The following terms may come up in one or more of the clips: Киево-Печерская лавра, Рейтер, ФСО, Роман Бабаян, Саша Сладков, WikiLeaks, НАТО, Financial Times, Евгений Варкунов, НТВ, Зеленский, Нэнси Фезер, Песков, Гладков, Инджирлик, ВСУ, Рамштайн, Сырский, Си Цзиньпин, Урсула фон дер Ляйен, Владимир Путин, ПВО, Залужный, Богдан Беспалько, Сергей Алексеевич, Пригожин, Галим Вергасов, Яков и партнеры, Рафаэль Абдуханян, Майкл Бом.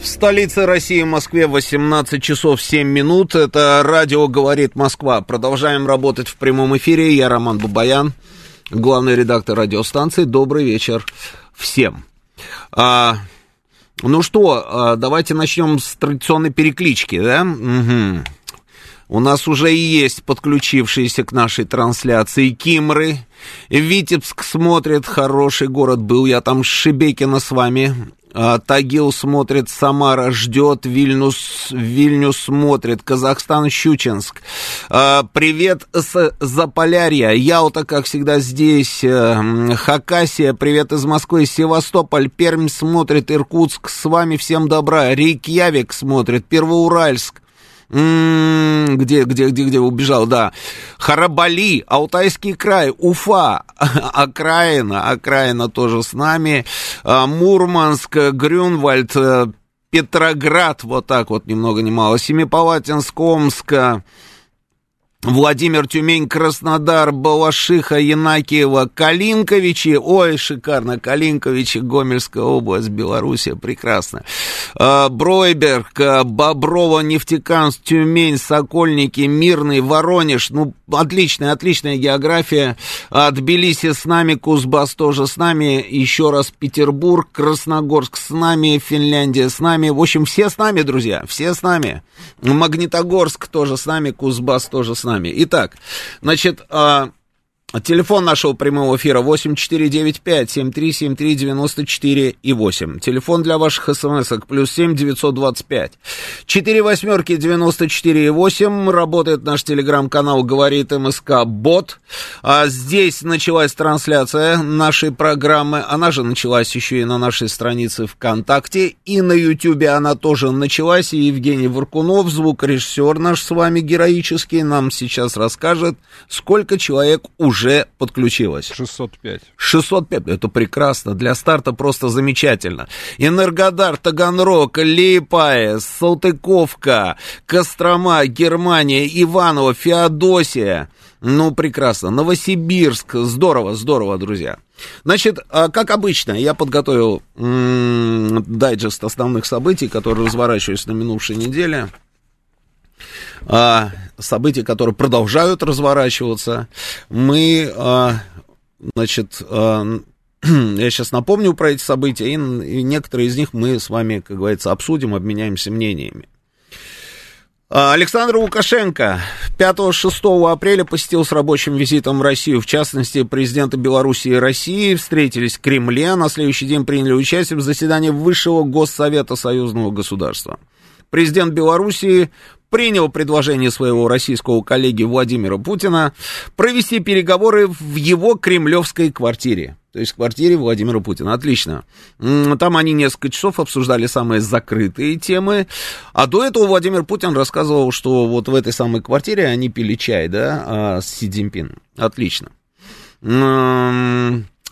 В столице России, Москве, 18 часов 7 минут. Это радио «Говорит Москва». Продолжаем работать в прямом эфире. Я Роман Бабаян, главный редактор радиостанции. Добрый вечер всем. Давайте начнем с традиционной переклички, да? У нас уже и есть подключившиеся к нашей трансляции кимры. Витебск смотрит, хороший город был, я там с Шебекина с вами. Тагил смотрит, Самара ждет, Вильнюс смотрит, Казахстан, Щучинск. Привет с Заполярья, Ялта, как всегда, здесь, Хакасия, привет из Москвы, Севастополь, Пермь смотрит, Иркутск, с вами всем добра, Рейкьявик смотрит, Первоуральск. Где убежал, да. Харабали, Алтайский край, Уфа, Окраина тоже с нами, Мурманск, Грюнвальд, Петроград, вот так вот, ни много ни мало, Семипалатинск, Омск, Владимир, Тюмень, Краснодар, Балашиха, Янакиево, Калинковичи. Ой, шикарно, Калинковичи, Гомельская область, Белоруссия, прекрасно. Бройберг, Боброво, Нефтекамск, Тюмень, Сокольники, Мирный, Воронеж. Ну, отличная география. Тбилиси с нами, Кузбасс тоже с нами. Еще раз Петербург, Красногорск с нами, Финляндия с нами. В общем, все с нами, друзья, все с нами. Магнитогорск тоже с нами, Кузбасс тоже с нами. Итак, значит, телефон нашего прямого эфира 8495-7373-94-8. Телефон для ваших смс-ок +7 925 48 94 8. Работает наш телеграм-канал «Говорит МСК Бот». Здесь началась трансляция нашей программы. Она же началась еще и на нашей странице ВКонтакте. И на Ютубе она тоже началась. И Евгений Варкунов, звукорежиссер наш с вами героический, нам сейчас расскажет, сколько человек уже подключилось. 605. 605. Это прекрасно. Для старта просто замечательно. Энергодар, Таганрог, Лиепая, Салтыковка, Кострома, Германия, Иваново, Феодосия. Ну, прекрасно. Новосибирск. Здорово, друзья. Значит, как обычно, я подготовил дайджест основных событий, которые разворачиваются на минувшей неделе. События, которые продолжают разворачиваться, я сейчас напомню про эти события, и некоторые из них мы с вами, как говорится, обсудим, обменяемся мнениями. Александр Лукашенко 5-6 апреля посетил с рабочим визитом в Россию. В частности, президенты Беларуси и России встретились в Кремле, на следующий день приняли участие в заседании Высшего Госсовета Союзного государства. Президент Беларуси принял предложение своего российского коллеги Владимира Путина провести переговоры в его кремлевской квартире, то есть в квартире Владимира Путина. Отлично. Там они несколько часов обсуждали самые закрытые темы, а до этого Владимир Путин рассказывал, что вот в этой самой квартире они пили чай, да, с Си Цзиньпином. Отлично.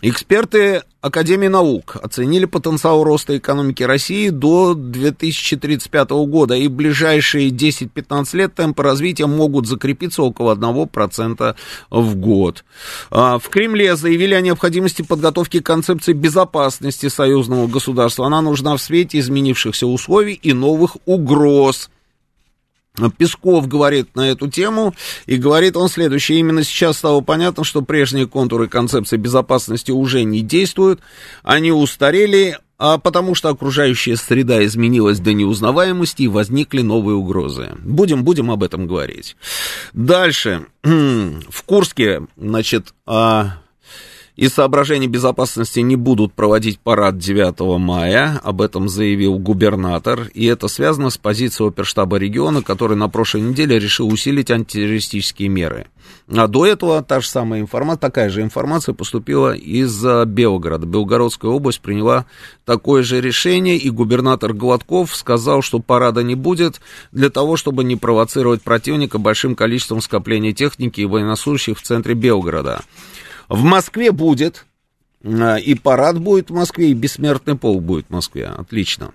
Эксперты Академии наук оценили потенциал роста экономики России до 2035 года, и в ближайшие 10-15 лет темпы развития могут закрепиться около 1% в год. В Кремле заявили о необходимости подготовки концепции безопасности союзного государства. Она нужна в свете изменившихся условий и новых угроз. Песков говорит на эту тему, и говорит он следующее. Именно сейчас стало понятно, что прежние контуры концепции безопасности уже не действуют, они устарели, а потому что окружающая среда изменилась до неузнаваемости и возникли новые угрозы. Будем об этом говорить. Дальше. В Курске, Из соображений безопасности не будут проводить парад 9 мая, об этом заявил губернатор, и это связано с позицией оперштаба региона, который на прошлой неделе решил усилить антитеррористические меры. А до этого та же самая информация, такая же информация поступила из Белгорода. Белгородская область приняла такое же решение, и губернатор Гладков сказал, что парада не будет для того, чтобы не провоцировать противника большим количеством скоплений техники и военнослужащих в центре Белгорода. В Москве будет, и парад будет в Москве, и бессмертный полк будет в Москве. Отлично.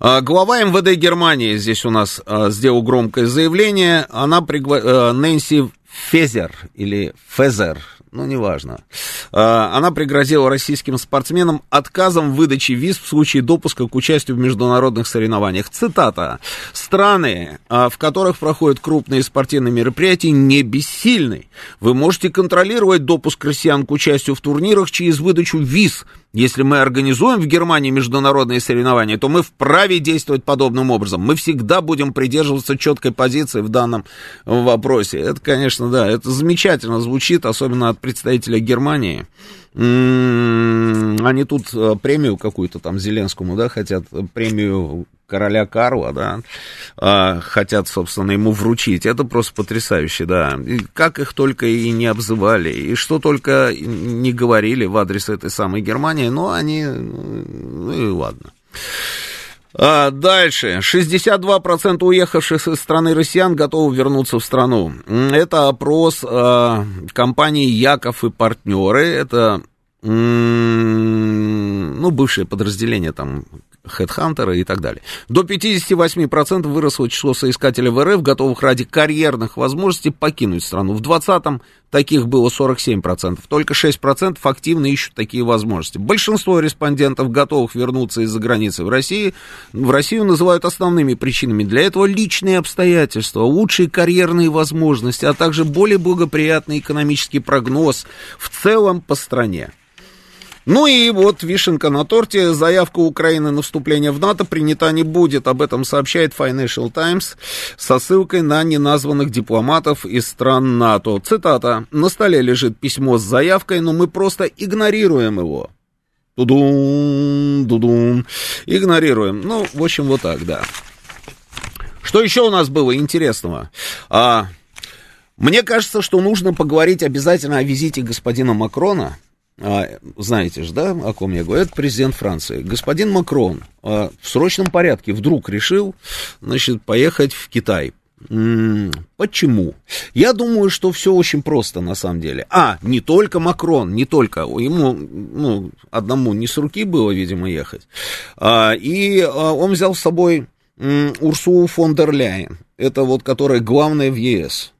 Глава МВД Германии здесь у нас сделал громкое заявление. Она Нэнси Фезер, или Фезер, ну, неважно. Она пригрозила российским спортсменам отказом в выдаче виз в случае допуска к участию в международных соревнованиях. Цитата. «Страны, в которых проходят крупные спортивные мероприятия, не бессильны. Вы можете контролировать допуск россиян к участию в турнирах через выдачу виз. Если мы организуем в Германии международные соревнования, то мы вправе действовать подобным образом. Мы всегда будем придерживаться четкой позиции в данном вопросе». Это, конечно, да, это замечательно звучит, особенно от представителя Германии. Они тут премию какую-то там Зеленскому, да, хотят, премию короля Карла, да, хотят, собственно, ему вручить. Это просто потрясающе, да. И как их только и не обзывали, и что только не говорили в адрес этой самой Германии, но они, ну и ладно. Дальше. 62% уехавших из страны россиян готовы вернуться в страну. Это опрос компании «Яков и партнеры». Это, ну, бывшее подразделение там хедхантеры и так далее. До 58% выросло число соискателей в РФ, готовых ради карьерных возможностей покинуть страну. В 2020-м таких было 47%. Только 6% активно ищут такие возможности. Большинство респондентов, готовых вернуться из-за границы в Россию называют основными причинами для этого личные обстоятельства, лучшие карьерные возможности, а также более благоприятный экономический прогноз в целом по стране. Ну и вот вишенка на торте. Заявка Украины на вступление в НАТО принята не будет. Об этом сообщает Financial Times со ссылкой на неназванных дипломатов из стран НАТО. Цитата. «На столе лежит письмо с заявкой, но мы просто игнорируем его». Тудум, тудум. Игнорируем. Ну, в общем, вот так, да. Что еще у нас было интересного? Мне кажется, что нужно поговорить обязательно о визите господина Макрона. Знаете же, да, о ком я говорю, это президент Франции. Господин Макрон в срочном порядке вдруг решил, значит, поехать в Китай. Почему? Я думаю, что все очень просто на самом деле. Не только Макрон, не только. Ему, ну, одному не с руки было, видимо, ехать. Он взял с собой Урсулу фон дер Ляйен, это вот, которая главная в ЕС.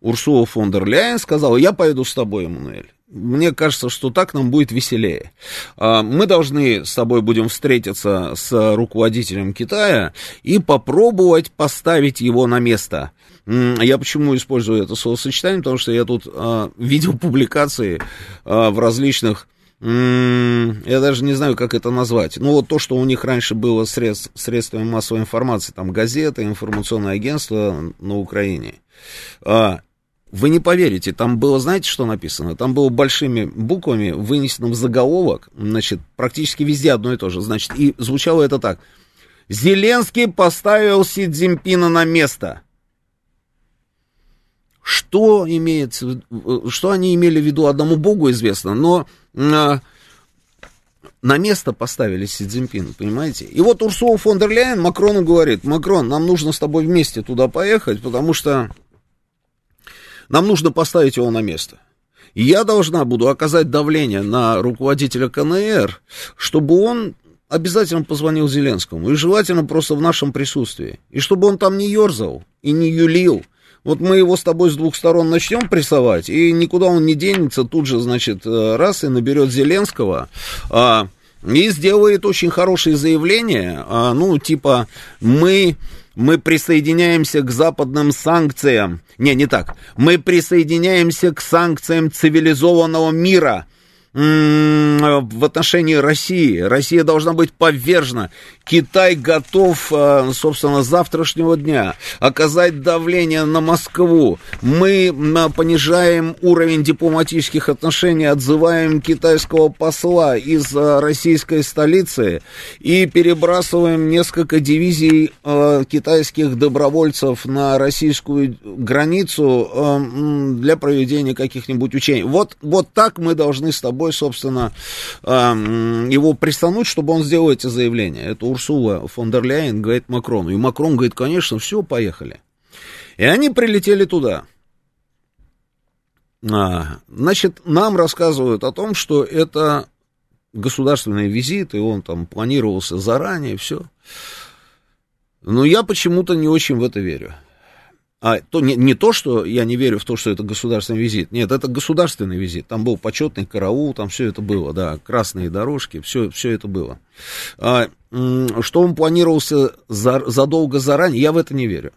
Урсула фон дер Ляйен сказала: «Я поеду с тобой, Эммануэль. Мне кажется, что так нам будет веселее. Мы должны с тобой будем встретиться с руководителем Китая и попробовать поставить его на место». Я почему использую это словосочетание? Потому что я тут видел публикации в различных... Я даже не знаю, как это назвать. Ну, вот то, что у них раньше было средствами массовой информации, там газеты, информационное агентство на Украине. Вы не поверите, там было, знаете, что написано? Там было большими буквами, вынесенным заголовок, значит, практически везде одно и то же, значит, и звучало это так. «Зеленский поставил Си Цзиньпина на место». Что они имели в виду, одному богу известно, но на место поставили Си Цзиньпина, понимаете? И вот Урсула фон дер Ляйен Макрону говорит: «Макрон, нам нужно с тобой вместе туда поехать, потому что нам нужно поставить его на место. И я должна буду оказать давление на руководителя КНР, чтобы он обязательно позвонил Зеленскому, и желательно просто в нашем присутствии, и чтобы он там не ерзал и не юлил. Вот мы его с тобой с двух сторон начнем прессовать, и никуда он не денется, тут же, значит, раз и наберет Зеленского». И сделает очень хорошие заявления, ну, типа, мы присоединяемся к западным санкциям, мы присоединяемся к санкциям цивилизованного мира, в отношении России. Россия должна быть повержена. Китай готов, собственно, с завтрашнего дня оказать давление на Москву. Мы понижаем уровень дипломатических отношений, отзываем китайского посла из российской столицы и перебрасываем несколько дивизий китайских добровольцев на российскую границу для проведения каких-нибудь учений. Вот так мы должны с тобой, собственно, его пристануть, чтобы он сделал эти заявления. Это Урсула фон дер Ляйен говорит Макрону. И Макрон говорит, конечно, все, поехали. И они прилетели туда. Значит, нам рассказывают о том, что это государственный визит, и он там планировался заранее, все. Но я почему-то не очень в это верю. Не то, что я не верю в то, что это государственный визит. Нет, это государственный визит. Там был почетный караул, там все это было, да, красные дорожки, все это было. Что он планировался задолго заранее, я в это не верю.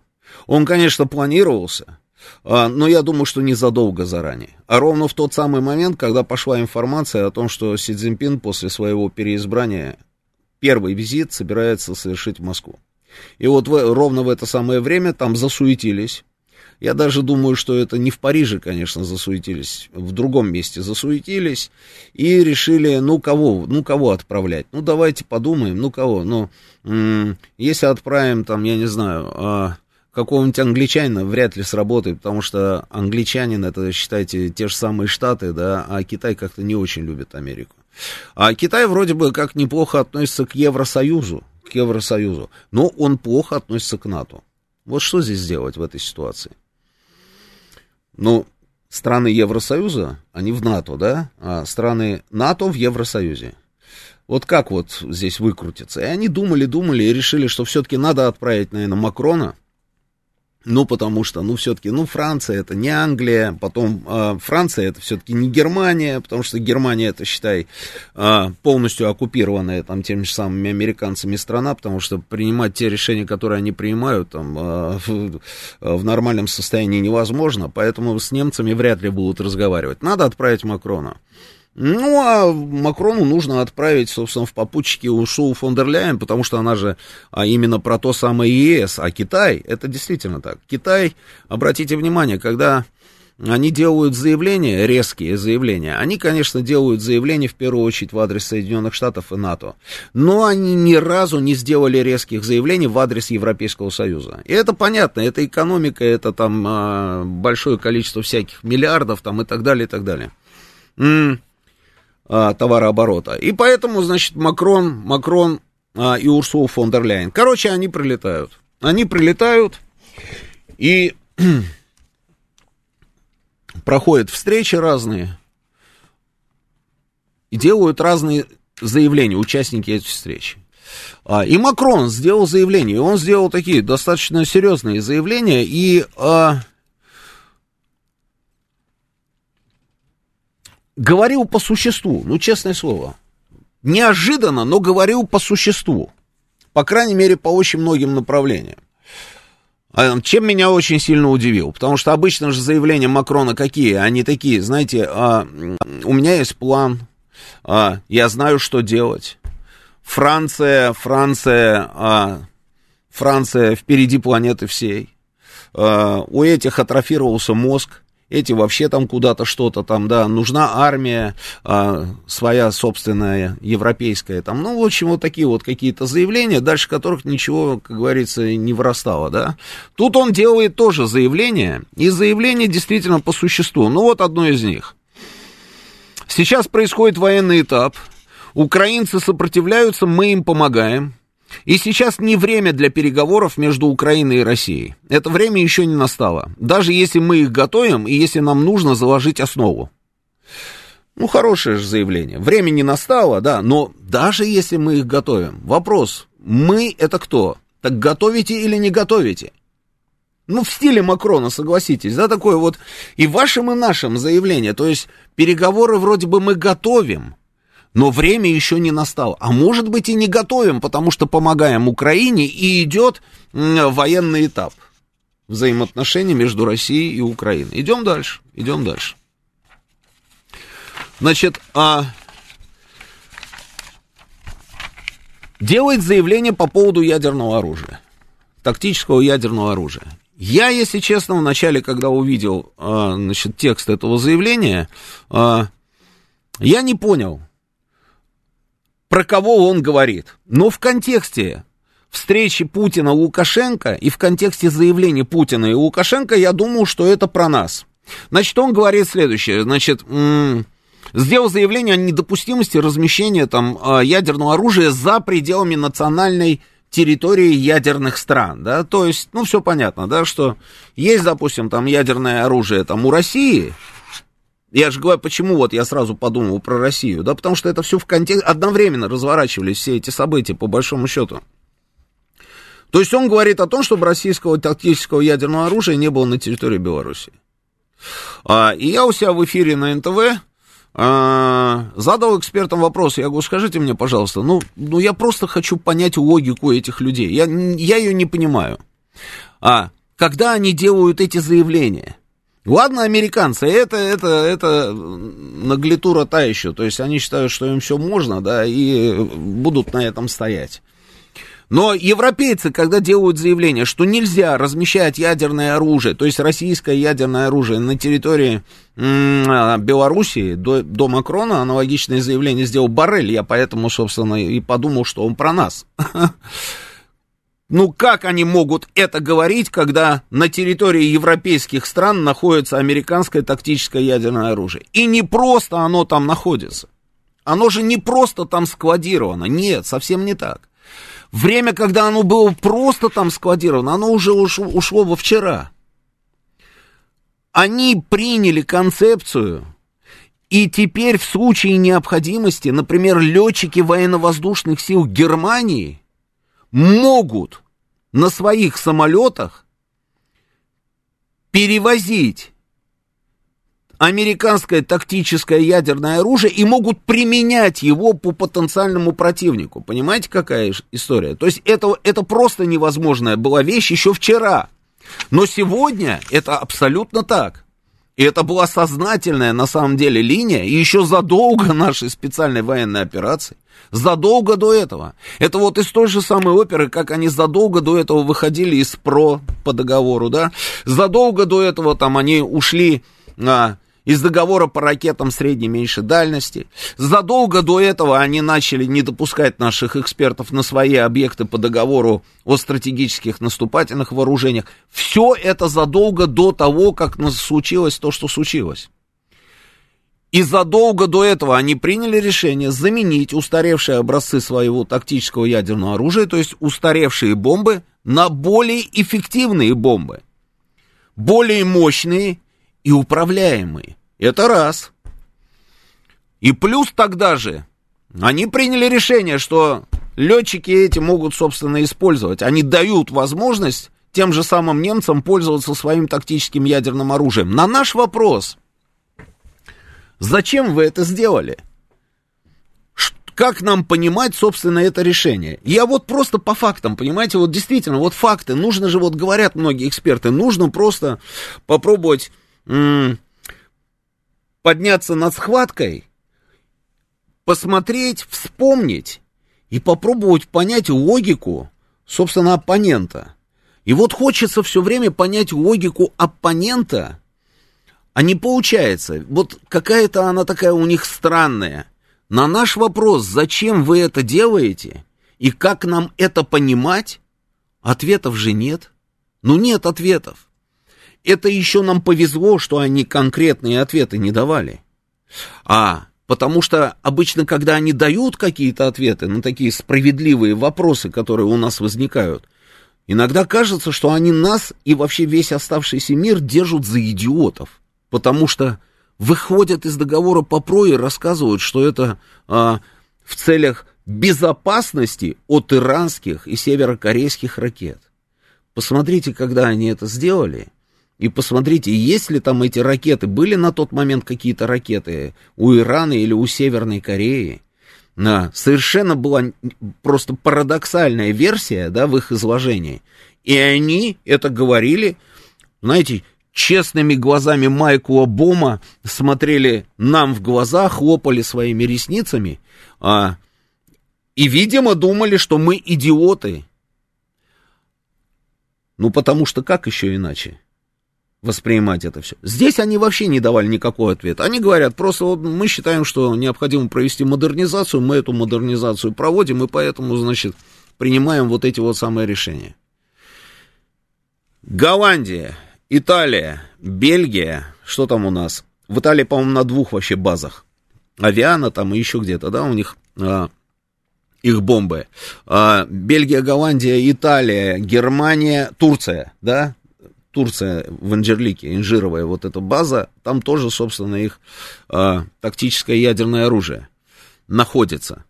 Он, конечно, планировался, но я думаю, что не задолго заранее. А ровно в тот самый момент, когда пошла информация о том, что Си Цзиньпин после своего переизбрания первый визит собирается совершить в Москву. И вот ровно в это самое время там засуетились. Я даже думаю, что это не в Париже, конечно, засуетились, в другом месте засуетились и решили, кого отправлять? Давайте подумаем, кого? Если отправим там, я не знаю, какого-нибудь англичанина, вряд ли сработает, потому что англичанин, это, считайте, те же самые Штаты, да, а Китай как-то не очень любит Америку. А Китай вроде бы как неплохо относится к Евросоюзу, но он плохо относится к НАТО. Вот что здесь делать в этой ситуации? Страны Евросоюза, они в НАТО, да? А страны НАТО в Евросоюзе. Вот как вот здесь выкрутиться? И они думали и решили, что все-таки надо отправить, наверное, Макрона. Потому что, все-таки, Франция это не Англия, потом Франция это все-таки не Германия, потому что Германия это, считай, полностью оккупированная там теми же самыми американцами страна, потому что принимать те решения, которые они принимают там в нормальном состоянии невозможно, поэтому с немцами вряд ли будут разговаривать. Надо отправить Макрона. А Макрону нужно отправить, собственно, в попутчики Урсулу фон дер Ляйен, потому что она же именно про то самое ЕС, а Китай, это действительно так. Китай, обратите внимание, когда они делают заявления, резкие заявления, они, конечно, делают заявления в первую очередь в адрес Соединенных Штатов и НАТО, но они ни разу не сделали резких заявлений в адрес Европейского Союза. И это понятно, это экономика, это там большое количество всяких миллиардов там, и так далее, и так далее. Товарооборота. И поэтому, значит, Макрон и Урсула фон дер Ляйен. Короче, они прилетают. И проходят встречи разные. И делают разные заявления участники этих встреч. И Макрон сделал заявление. И он сделал такие достаточно серьезные заявления. И говорил по существу, честное слово. Неожиданно, но говорил по существу. По крайней мере, по очень многим направлениям. Чем меня очень сильно удивил. Потому что обычно же заявления Макрона какие? Они такие, знаете, у меня есть план, я знаю, что делать. Франция впереди планеты всей. У этих атрофировался мозг. Эти вообще там куда-то что-то там, да, нужна армия своя собственная, европейская там. В общем, вот такие вот какие-то заявления, дальше которых ничего, как говорится, не вырастало, да. Тут он делает тоже заявление, и заявление действительно по существу. Одно из них. Сейчас происходит военный этап, украинцы сопротивляются, мы им помогаем. И сейчас не время для переговоров между Украиной и Россией. Это время еще не настало. Даже если мы их готовим, и если нам нужно заложить основу. Хорошее же заявление. Время не настало, да, но даже если мы их готовим. Вопрос, мы это кто? Так готовите или не готовите? В стиле Макрона, согласитесь, да, такое вот и вашим, и нашим заявление. То есть переговоры вроде бы мы готовим. Но время еще не настало. А может быть и не готовим, потому что помогаем Украине, и идет военный этап взаимоотношений между Россией и Украиной. Идем дальше. Значит, делает заявление по поводу ядерного оружия, тактического ядерного оружия. Я, если честно, вначале, когда увидел, значит, текст этого заявления, я не понял, про кого он говорит. Но в контексте встречи Путина и Лукашенко и в контексте заявлений Путина и Лукашенко я думал, что это про нас. Значит, он говорит следующее, значит... Сделал заявление о недопустимости размещения там ядерного оружия за пределами национальной территории ядерных стран, да, то есть, ну, все понятно, да, что есть, допустим, там ядерное оружие там у России, я же говорю, почему вот я сразу подумал про Россию, да, потому что это все в контексте, одновременно разворачивались все эти события, по большому счету. То есть он говорит о том, чтобы российского тактического ядерного оружия не было на территории Беларуси. И я у себя в эфире на НТВ задал экспертам вопрос, я говорю, скажите мне, пожалуйста, ну я просто хочу понять логику этих людей, я ее не понимаю. Когда они делают эти заявления? Ладно, американцы, это наглитура та еще, то есть они считают, что им все можно, да, и будут на этом стоять. Но европейцы, когда делают заявление, что нельзя размещать ядерное оружие, то есть российское ядерное оружие на территории Белоруссии, до Макрона аналогичное заявление сделал Боррель, я поэтому, собственно, и подумал, что он про нас. Ну, как они могут это говорить, когда на территории европейских стран находится американское тактическое ядерное оружие? И не просто оно там находится. Оно же не просто там складировано. Нет, совсем не так. Время, когда оно было просто там складировано, оно уже ушло во вчера. Они приняли концепцию, и теперь в случае необходимости, например, летчики военно-воздушных сил Германии могут на своих самолетах перевозить американское тактическое ядерное оружие и могут применять его по потенциальному противнику. Понимаете, какая история? То есть это просто невозможная была вещь еще вчера. Но сегодня это абсолютно так. И это была сознательная, на самом деле, линия, и еще задолго нашей специальной военной операции, задолго до этого. Это вот из той же самой оперы, как они задолго до этого выходили из ПРО по договору, да? Задолго до этого там они ушли... из договора по ракетам средней и меньшей дальности. Задолго до этого они начали не допускать наших экспертов на свои объекты по договору о стратегических наступательных вооружениях. Все это задолго до того, как случилось то, что случилось. И задолго до этого они приняли решение заменить устаревшие образцы своего тактического ядерного оружия, то есть устаревшие бомбы, на более эффективные бомбы, более мощные и управляемые. Это раз. И плюс тогда же они приняли решение, что летчики эти могут, собственно, использовать. Они дают возможность тем же самым немцам пользоваться своим тактическим ядерным оружием. На наш вопрос, зачем вы это сделали? Как нам понимать, собственно, это решение? Я вот просто по фактам, понимаете, вот действительно, вот факты, нужно же, вот говорят многие эксперты, нужно просто попробовать... подняться над схваткой, посмотреть, вспомнить и попробовать понять логику, собственно, оппонента. И вот хочется все время понять логику оппонента, а не получается. Вот какая-то она такая у них странная. На наш вопрос, зачем вы это делаете и как нам это понимать, ответов же нет. Ну, нет ответов. Это еще нам повезло, что они конкретные ответы не давали. Потому что обычно, когда они дают какие-то ответы на такие справедливые вопросы, которые у нас возникают, иногда кажется, что они нас и вообще весь оставшийся мир держат за идиотов. Потому что выходят из договора по ПРО и рассказывают, что это в целях безопасности от иранских и северокорейских ракет. Посмотрите, когда они это сделали. И посмотрите, есть ли там эти ракеты, были на тот момент какие-то ракеты у Ирана или у Северной Кореи. Да, совершенно была просто парадоксальная версия, да, в их изложении. И они это говорили, знаете, честными глазами Майкла Обама смотрели нам в глаза, хлопали своими ресницами и, видимо, думали, что мы идиоты. Ну, потому что как еще иначе воспринимать это все? Здесь они вообще не давали никакого ответа. Они говорят, просто вот мы считаем, что необходимо провести модернизацию, мы эту модернизацию проводим, и поэтому, значит, принимаем вот эти вот самые решения. Голландия, Италия, Бельгия, что там у нас? В Италии, по-моему, на двух вообще базах. Авиана там и еще где-то, да, у них их бомбы. Бельгия, Голландия, Италия, Германия, Турция, да? Турция в Инджирлике, инжировая вот эта база, там тоже, собственно, их тактическое ядерное оружие находится.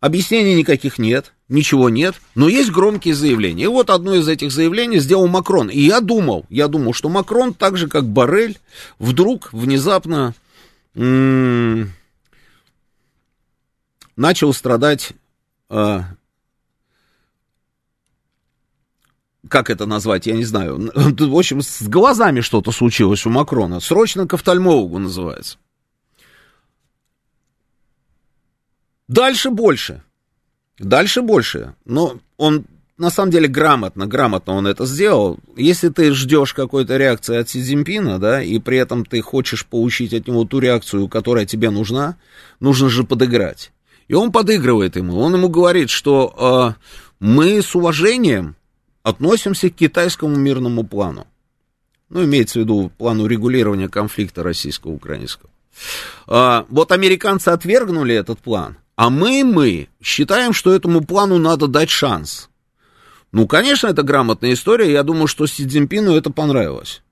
Объяснений никаких нет, ничего нет, но есть громкие заявления. И вот одно из этих заявлений сделал Макрон. И я думал, что Макрон, так же как Боррель, вдруг внезапно начал страдать, как это назвать, я не знаю. В общем, с глазами что-то случилось у Макрона. Срочно к офтальмологу называется. Дальше больше. Дальше больше. Но он, на самом деле, грамотно он это сделал. Если ты ждешь какой-то реакции от Си Цзиньпина, да, и при этом ты хочешь получить от него ту реакцию, которая тебе нужна, нужно же подыграть. И он подыгрывает ему. Он ему говорит, что мы с уважением относимся к китайскому мирному плану. Ну, имеется в виду плану регулирования конфликта российско-украинского. Вот американцы отвергнули этот план. А мы считаем, что этому плану надо дать шанс. Ну, конечно, это грамотная история. Я думаю, что Си Цзиньпину это понравилось.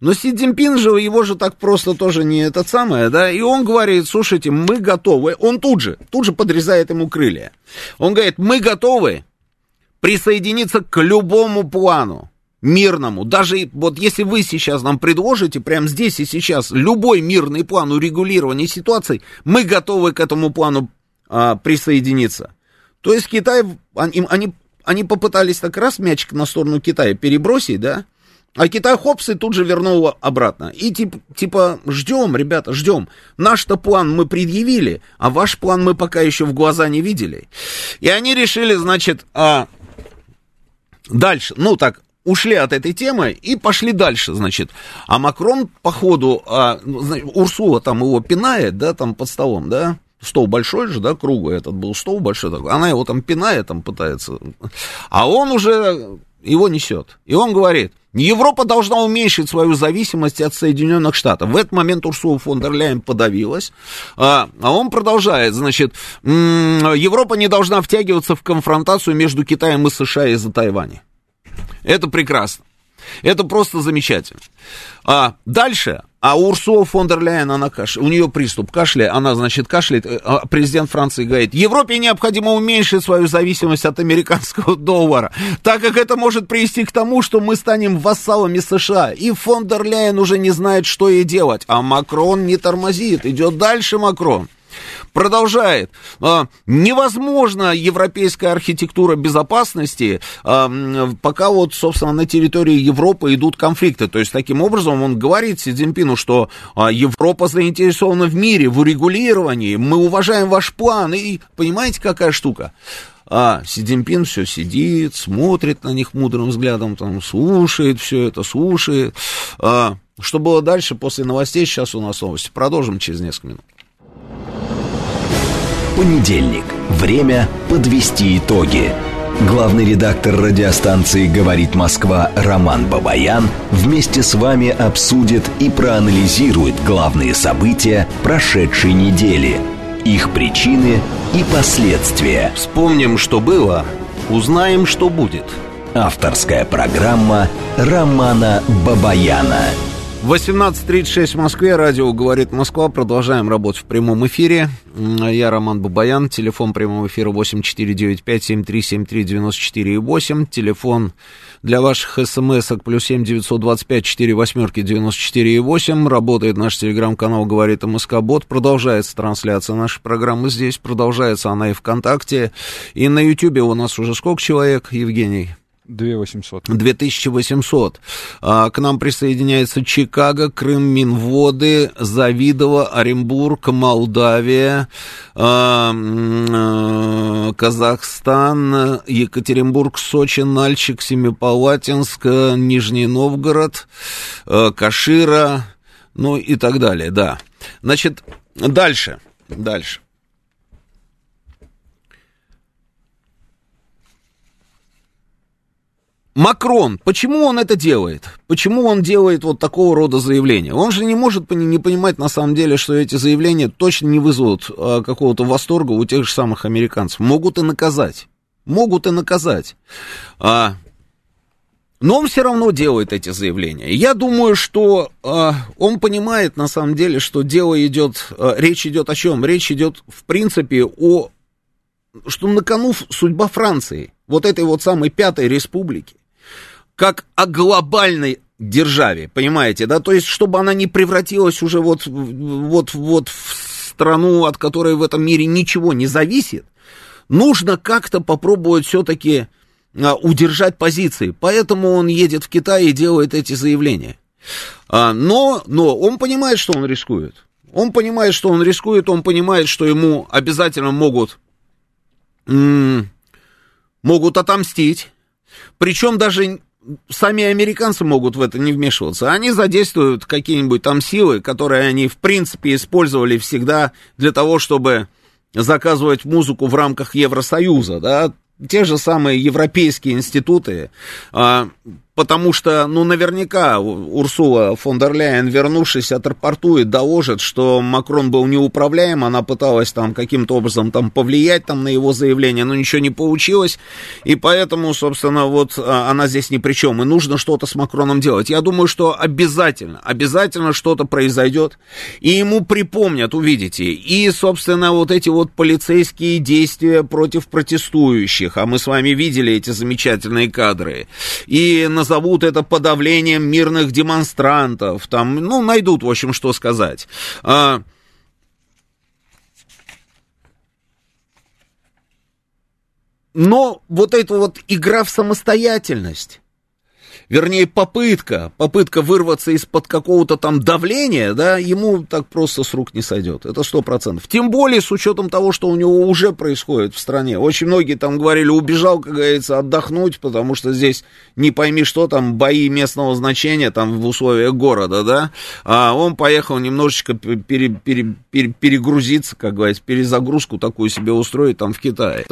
Но Си Цзиньпин же, его же так просто тоже не это самое, да, и он говорит, слушайте, мы готовы, он тут же подрезает ему крылья. Он говорит, мы готовы присоединиться к любому плану мирному, даже вот если вы сейчас нам предложите, прямо здесь и сейчас, любой мирный план урегулирования ситуации, мы готовы к этому плану присоединиться. То есть Китай, они попытались так раз мячик на сторону Китая перебросить, да, а Китай, хопс, и тут же вернуло обратно. И типа, ждем, ребята, ждем. Наш-то план мы предъявили, а ваш план мы пока еще в глаза не видели. И они решили, значит, дальше, ну так, ушли от этой темы и пошли дальше, значит. А Макрон, походу, значит, Урсула там его пинает, да, там под столом, да. Стол большой же, да, круглый этот был стол большой такой. Она его там пинает, там пытается. А он уже его несет. И он говорит, Европа должна уменьшить свою зависимость от Соединенных Штатов. В этот момент Урсула фон дер Ляйен подавилась, а он продолжает, значит, Европа не должна втягиваться в конфронтацию между Китаем и США из-за Тайваня. Это прекрасно. Это просто замечательно. Дальше, Урсула фон дер Ляйен, она кашляет, у нее приступ кашля, она, значит, кашляет, президент Франции говорит, Европе необходимо уменьшить свою зависимость от американского доллара, так как это может привести к тому, что мы станем вассалами США, и фон дер Ляйен уже не знает, что ей делать, а Макрон не тормозит, идет дальше Макрон. Продолжает. Невозможна европейская архитектура безопасности, пока вот, собственно, на территории Европы идут конфликты. То есть, таким образом, он говорит Си Цзиньпину, что Европа заинтересована в мире, в урегулировании, мы уважаем ваш план. И понимаете, какая штука? Си Цзиньпин все сидит, смотрит на них мудрым взглядом, там, слушает все это, слушает. Что было дальше после новостей? Сейчас у нас новости. Продолжим через несколько минут. Понедельник. Время подвести итоги. Главный редактор радиостанции «Говорит Москва» Роман Бабаян вместе с вами обсудит и проанализирует главные события прошедшей недели, их причины и последствия. Вспомним, что было, узнаем, что будет. Авторская программа Романа Бабаяна. 18:36 в Москве, радио «Говорит Москва», продолжаем работу в прямом эфире. Я Роман Бабаян, телефон прямого эфира 8495-7373-94,8, телефон для ваших смс-ок плюс 7-925-48-94,8, работает наш телеграм-канал «Говорит МСК-бот», продолжается трансляция нашей программы здесь, продолжается она и ВКонтакте, и на Ютьюбе у нас уже сколько человек, Евгений? 2800. 2800. К нам присоединяется Чикаго, Крым, Минводы, Завидово, Оренбург, Молдавия, Казахстан, Екатеринбург, Сочи, Нальчик, Семипалатинск, Нижний Новгород, Кашира, ну и так далее, да. Значит, дальше. Макрон, почему он это делает? Почему он делает вот такого рода заявления? Он же не может не понимать на самом деле, что эти заявления точно не вызовут какого-то восторга у тех же самых американцев. Могут и наказать. Но он все равно делает эти заявления. Я думаю, что он понимает на самом деле, что речь идет о чем? Речь идет в принципе о, что на кону судьба Франции, вот этой вот самой Пятой Республики, как о глобальной державе, понимаете, да, то есть, чтобы она не превратилась уже вот в страну, от которой в этом мире ничего не зависит, нужно как-то попробовать все-таки удержать позиции, поэтому он едет в Китай и делает эти заявления, но он понимает, что он рискует, он понимает, что ему обязательно могут отомстить, причем даже сами американцы могут в это не вмешиваться, они задействуют какие-нибудь там силы, которые они в принципе использовали всегда для того, чтобы заказывать музыку в рамках Евросоюза, да, те же самые европейские институты, потому что, ну, наверняка Урсула фон дер Ляйен, вернувшись, отрапортует, доложит, что Макрон был неуправляем, она пыталась там каким-то образом там повлиять там на его заявление, но ничего не получилось, и поэтому, собственно, вот она здесь ни при чем, и нужно что-то с Макроном делать. Я думаю, что обязательно что-то произойдет, и ему припомнят, увидите, и, собственно, вот эти вот полицейские действия против протестующих, а мы с вами видели эти замечательные кадры, и назовут это подавлением мирных демонстрантов, там, ну, найдут, в общем, что сказать. Но вот эта вот игра в самостоятельность, вернее, попытка вырваться из-под какого-то там давления, да, ему так просто с рук не сойдет, это 100%. Тем более с учетом того, что у него уже происходит в стране. Очень многие там говорили, убежал, как говорится, отдохнуть, потому что здесь не пойми что, там бои местного значения, там в условиях города, да. А он поехал немножечко перегрузиться, как говорится, перезагрузку такую себе устроить там в Китае.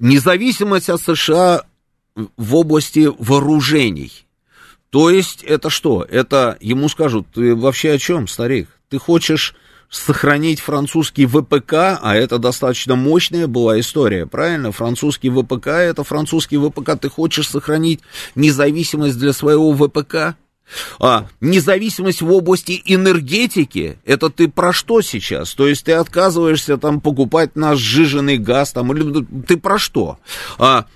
Независимость от США в области вооружений. То есть это что? Это ему скажут, ты вообще о чем, старик? Ты хочешь сохранить французский ВПК, а это достаточно мощная была история, правильно? Французский ВПК, это французский ВПК. Ты хочешь сохранить независимость для своего ВПК? Независимость в области энергетики, это ты про что сейчас? То есть ты отказываешься там покупать наш сжиженный газ, там, или ты про что? От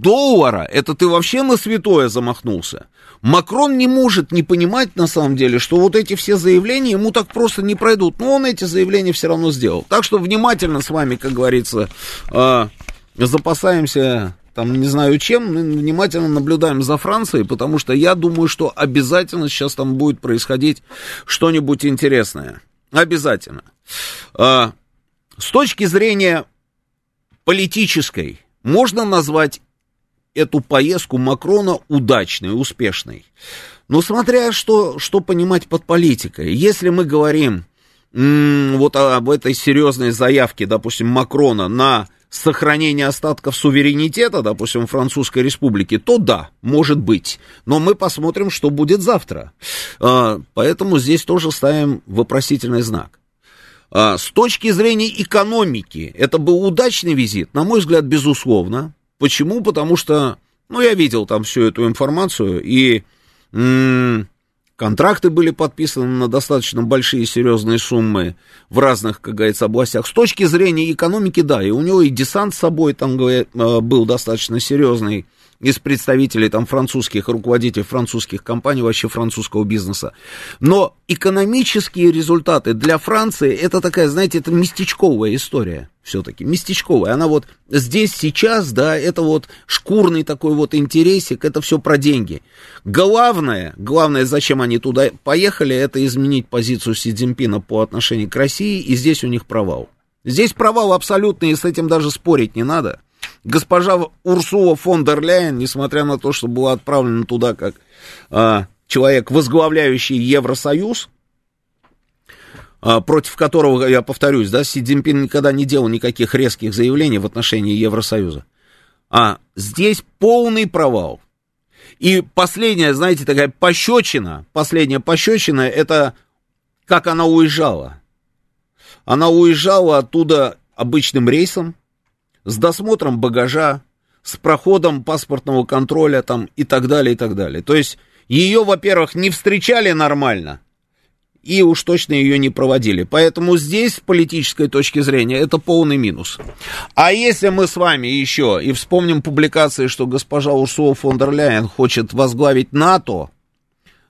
доллара, это ты вообще на святое замахнулся. Макрон не может не понимать, на самом деле, что вот эти все заявления ему так просто не пройдут, но он эти заявления все равно сделал. Так что внимательно с вами, как говорится, запасаемся... Там не знаю чем, мы внимательно наблюдаем за Францией, потому что я думаю, что обязательно сейчас там будет происходить что-нибудь интересное. Обязательно. С точки зрения политической, можно назвать эту поездку Макрона удачной, успешной. Но смотря что понимать под политикой. Если мы говорим вот об этой серьезной заявке, допустим, Макрона на... сохранение остатков суверенитета, допустим, Французской Республики, то да, может быть. Но мы посмотрим, что будет завтра. Поэтому здесь тоже ставим вопросительный знак. С точки зрения экономики, это был удачный визит, на мой взгляд, безусловно. Почему? Потому что, ну, я видел там всю эту информацию, и контракты были подписаны на достаточно большие серьезные суммы в разных, как говорится, областях. С точки зрения экономики, да, и у него и десант с собой там был достаточно серьезный из представителей там французских, руководителей французских компаний, вообще французского бизнеса. Но экономические результаты для Франции, это такая, знаете, это местечковая история. все-таки, местечковая. Она вот здесь, сейчас, да, это вот шкурный такой вот интересик, это все про деньги. Главное, зачем они туда поехали, это изменить позицию Си Цзиньпина по отношению к России, и здесь у них провал. Здесь провал абсолютный, и с этим даже спорить не надо. Госпожа Урсула фон дер Ляйен, несмотря на то, что была отправлена туда как человек, возглавляющий Евросоюз, против которого, я повторюсь, да, Си Цзиньпин никогда не делал никаких резких заявлений в отношении Евросоюза. А здесь полный провал. И последняя, знаете, такая пощечина, последняя пощечина, это как она уезжала. Она уезжала оттуда обычным рейсом, с досмотром багажа, с проходом паспортного контроля там, и так далее, и так далее. То есть ее, во-первых, не встречали нормально, и уж точно ее не проводили. Поэтому здесь, с политической точки зрения, это полный минус. А если мы с вами еще и вспомним публикации, что госпожа Урсула фон дер Ляйен хочет возглавить НАТО,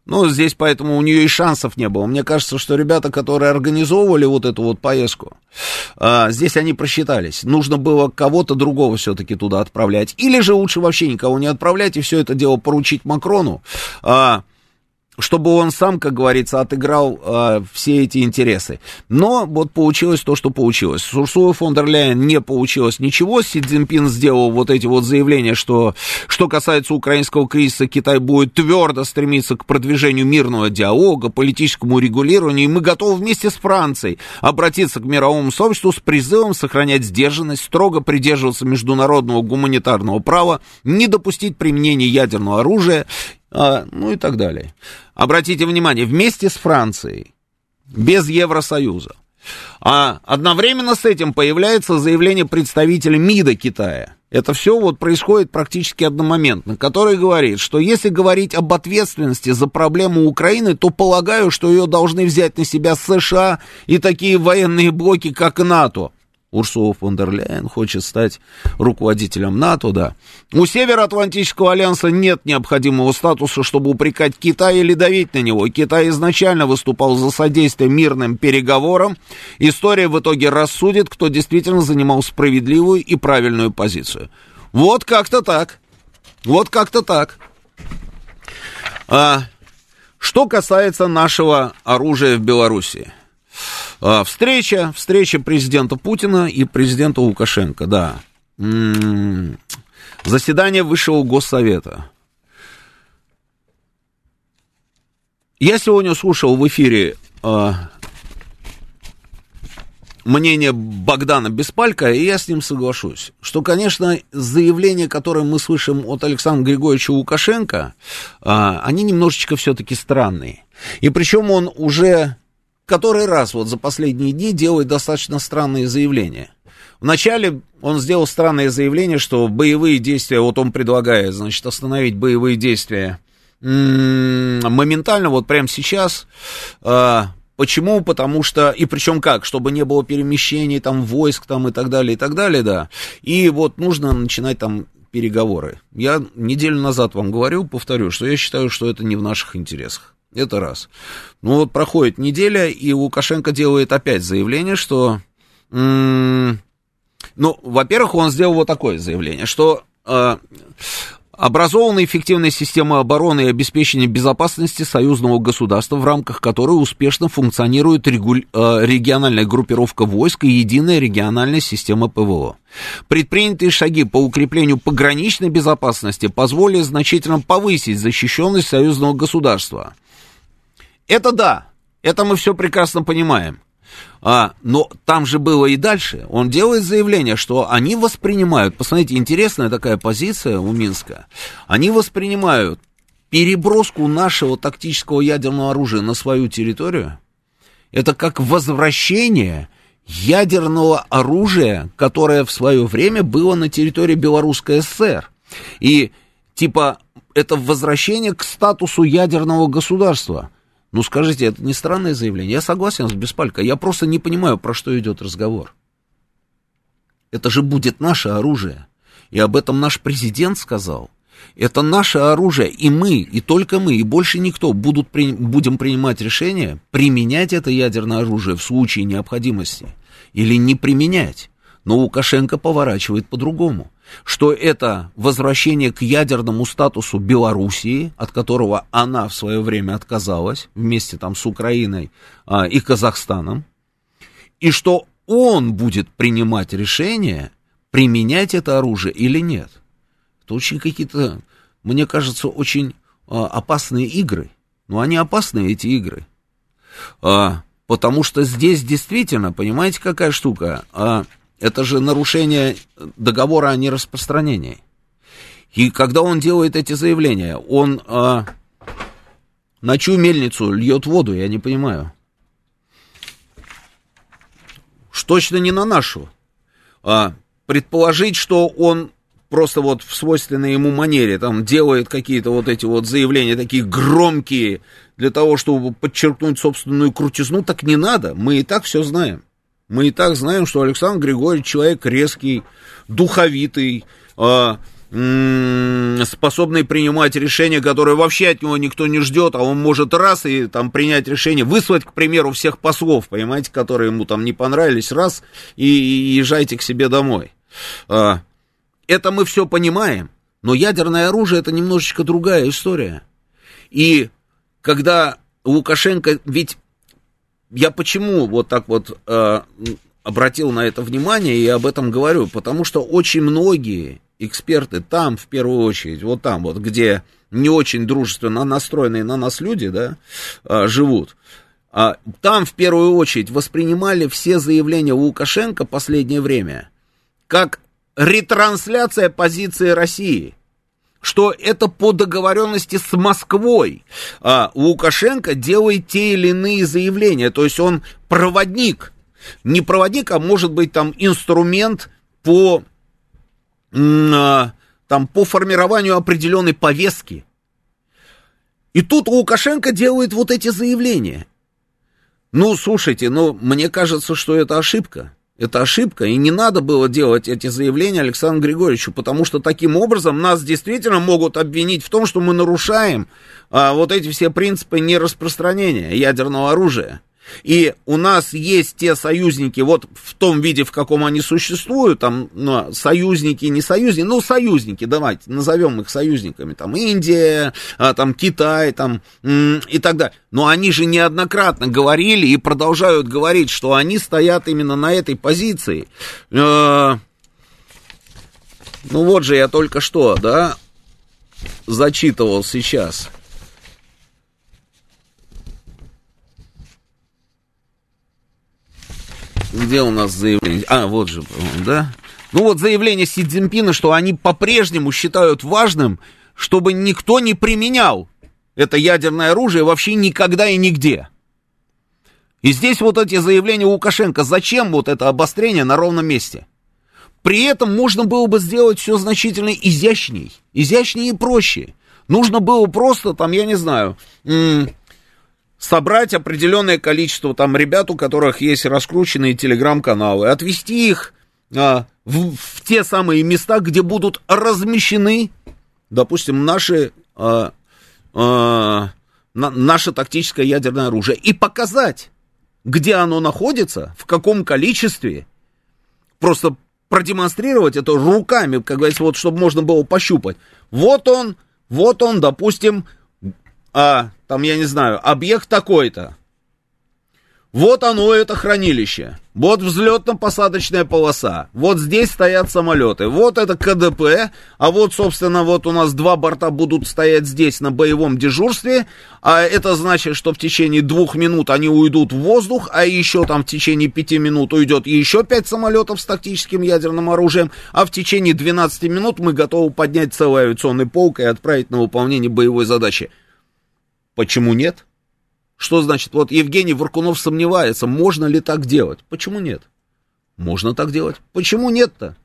ну, здесь поэтому у нее и шансов не было. Мне кажется, что ребята, которые организовывали вот эту вот поездку, здесь они просчитались. Нужно было кого-то другого все-таки туда отправлять. Или же лучше вообще никого не отправлять и все это дело поручить Макрону, чтобы он сам, как говорится, отыграл все эти интересы. Но вот получилось то, что получилось. С Урсулой фон дер Ляйен не получилось ничего. Си Цзиньпин сделал вот эти вот заявления, что касается украинского кризиса, Китай будет твердо стремиться к продвижению мирного диалога, политическому урегулированию, и мы готовы вместе с Францией обратиться к мировому сообществу с призывом сохранять сдержанность, строго придерживаться международного гуманитарного права, не допустить применения ядерного оружия, ну и так далее. Обратите внимание, вместе с Францией, без Евросоюза. А одновременно с этим появляется заявление представителя МИДа Китая. Это все вот происходит практически одномоментно, который говорит, что если говорить об ответственности за проблему Украины, то полагаю, что ее должны взять на себя США и такие военные блоки, как НАТО. Урсула фон дер Ляйен хочет стать руководителем НАТО, да. У Североатлантического альянса нет необходимого статуса, чтобы упрекать Китай или давить на него. Китай изначально выступал за содействие мирным переговорам. История в итоге рассудит, кто действительно занимал справедливую и правильную позицию. Вот как-то так. Вот как-то так. Что касается нашего оружия в Беларуси. Встреча президента Путина и президента Лукашенко, да. Заседание Высшего Госсовета. Я сегодня слушал в эфире мнение Богдана Беспалько, и я с ним соглашусь, что, конечно, заявления, которые мы слышим от Александра Григорьевича Лукашенко, они немножечко все-таки странные. И причем он уже... который раз вот за последние дни делает достаточно странные заявления. Вначале он сделал странное заявление, что боевые действия, вот он предлагает, значит, остановить боевые действия моментально, вот прямо сейчас. Почему? Потому что, и причем как, чтобы не было перемещений, там, войск, там, и так далее, да. И вот нужно начинать там переговоры. Я неделю назад вам говорил, повторю, что я считаю, что это не в наших интересах. Это раз. Ну вот проходит неделя, и Лукашенко делает опять заявление, что... Ну, во-первых, он сделал вот такое заявление, что образована эффективная система обороны и обеспечения безопасности союзного государства, в рамках которой успешно функционирует региональная группировка войск и единая региональная система ПВО. Предпринятые шаги по укреплению пограничной безопасности позволили значительно повысить защищенность союзного государства. Это да, это мы все прекрасно понимаем. Но там же было и дальше. Он делает заявление, что они воспринимают, посмотрите, интересная такая позиция у Минска, они воспринимают переброску нашего тактического ядерного оружия на свою территорию, это как возвращение ядерного оружия, которое в свое время было на территории Белорусской ССР. И типа это возвращение к статусу ядерного государства. Ну, скажите, это не странное заявление? Я согласен с Беспалько, я просто не понимаю, про что идет разговор. Это же будет наше оружие. И об этом наш президент сказал. Это наше оружие, и мы, и только мы, и больше никто будем принимать решение, применять это ядерное оружие в случае необходимости или не применять. Но Лукашенко поворачивает по-другому, что это возвращение к ядерному статусу Белоруссии, от которого она в свое время отказалась, вместе там с Украиной и Казахстаном, и что он будет принимать решение, применять это оружие или нет. Это очень какие-то, мне кажется, очень опасные игры. Но они опасны, эти игры. Потому что здесь действительно, понимаете, какая штука? Это же нарушение договора о нераспространении. И когда он делает эти заявления, он на чью мельницу льет воду, я не понимаю. Уж точно не на нашу. Предположить, что он просто вот в свойственной ему манере там делает какие-то вот эти вот заявления такие громкие для того, чтобы подчеркнуть собственную крутизну, так не надо. Мы и так все знаем. Мы и так знаем, что Александр Григорьевич человек резкий, духовитый, способный принимать решения, которые вообще от него никто не ждет, а он может раз и там принять решение, выслать, к примеру, всех послов, понимаете, которые ему там не понравились, раз, и езжайте к себе домой. Это мы все понимаем, но ядерное оружие — это немножечко другая история. И когда Лукашенко, ведь я почему вот так вот обратил на это внимание и об этом говорю, потому что очень многие эксперты там, в первую очередь, вот там вот, где не очень дружественно настроенные на нас люди, да, живут, там в первую очередь воспринимали все заявления Лукашенко в последнее время как ретрансляция позиции России, что это по договоренности с Москвой. Лукашенко делает те или иные заявления, то есть он проводник, не проводник, а может быть там инструмент по формированию определенной повестки. И тут Лукашенко делает вот эти заявления. Ну, слушайте, мне кажется, что это ошибка. Это ошибка, и не надо было делать эти заявления Александру Григорьевичу, потому что таким образом нас действительно могут обвинить в том, что мы нарушаем вот эти все принципы нераспространения ядерного оружия. И у нас есть те союзники, вот в том виде, в каком они существуют, там союзники, не союзники, союзники, давайте назовем их союзниками, там Индия, там Китай, там и так далее. Но они же неоднократно говорили и продолжают говорить, что они стоят именно на этой позиции. Вот же я только что, да, зачитывал сейчас. Где у нас заявление? Вот же, да? Заявление Си Цзиньпина, что они по-прежнему считают важным, чтобы никто не применял это ядерное оружие вообще никогда и нигде. И здесь вот эти заявления Лукашенко. Зачем вот это обострение на ровном месте? При этом можно было бы сделать все значительно изящнее и проще. Нужно было просто там, я не знаю... собрать определенное количество там ребят, у которых есть раскрученные телеграм-каналы, отвести их в те самые места, где будут размещены, допустим, наше тактическое ядерное оружие, и показать, где оно находится, в каком количестве, просто продемонстрировать это руками, как говорится, вот, чтобы можно было пощупать. Вот он, допустим, там, я не знаю, объект такой-то. Вот оно, это хранилище. Вот взлетно-посадочная полоса. Вот здесь стоят самолеты. Вот это КДП. А вот, собственно, вот у нас 2 борта будут стоять здесь на боевом дежурстве. А это значит, что в течение 2 минут они уйдут в воздух. А еще там в течение 5 минут уйдет еще 5 самолетов с тактическим ядерным оружием. А в течение 12 минут мы готовы поднять целый авиационный полк и отправить на выполнение боевой задачи. Почему нет? Что значит, вот Евгений Варкунов сомневается, можно ли так делать? Почему нет? Можно так делать. Почему нет-то?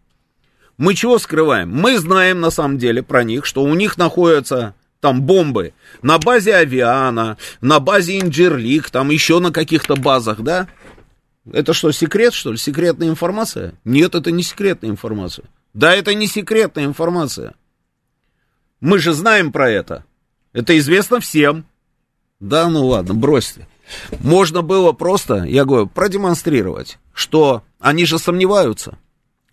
Мы чего скрываем? Мы знаем на самом деле про них, что у них находятся там бомбы на базе Авиана, на базе Инджирлик, там еще на каких-то базах, да? Это что, секрет, что ли? Секретная информация? Нет, это не секретная информация. Да, это не секретная информация. Мы же знаем про это. Это известно всем. Да, ладно, бросьте. Можно было просто, я говорю, продемонстрировать, что они же сомневаются.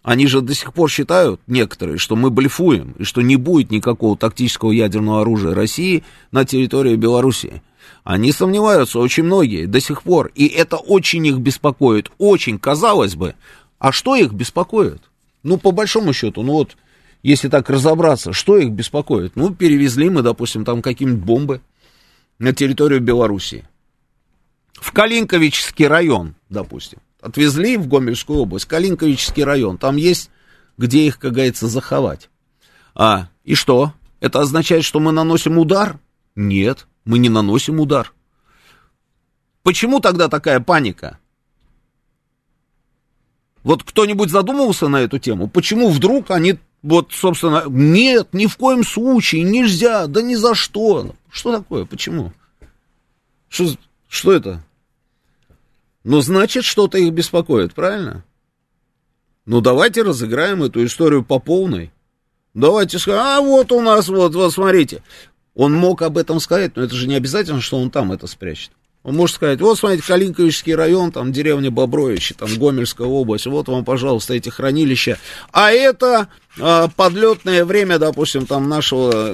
Они же до сих пор считают, некоторые, что мы блефуем, и что не будет никакого тактического ядерного оружия России на территории Белоруссии. Они сомневаются, очень многие, до сих пор. И это очень их беспокоит. Очень, казалось бы. А что их беспокоит? Ну, по большому счету, ну вот, если так разобраться, что их беспокоит? Ну, перевезли мы, допустим, там какие-нибудь бомбы на территорию Белоруссии. В Калинковический район, допустим. Отвезли в Гомельскую область, Калинковический район, там есть, где их, как говорится, заховать. И что? Это означает, что мы наносим удар? Нет, мы не наносим удар. Почему тогда такая паника? Вот кто-нибудь задумывался на эту тему? Почему вдруг они, вот, собственно, нет, ни в коем случае, нельзя, да ни за что. Что такое? Почему? Что это? Ну, значит, что-то их беспокоит, правильно? Ну, давайте разыграем эту историю по полной. Давайте скажем, а вот у нас, вот смотрите. Он мог об этом сказать, но это же не обязательно, что он там это спрячет. Он может сказать, вот, смотрите, Калинковический район, там деревня Бобровичи, там Гомельская область, вот вам, пожалуйста, эти хранилища. А это подлетное время, допустим, там нашего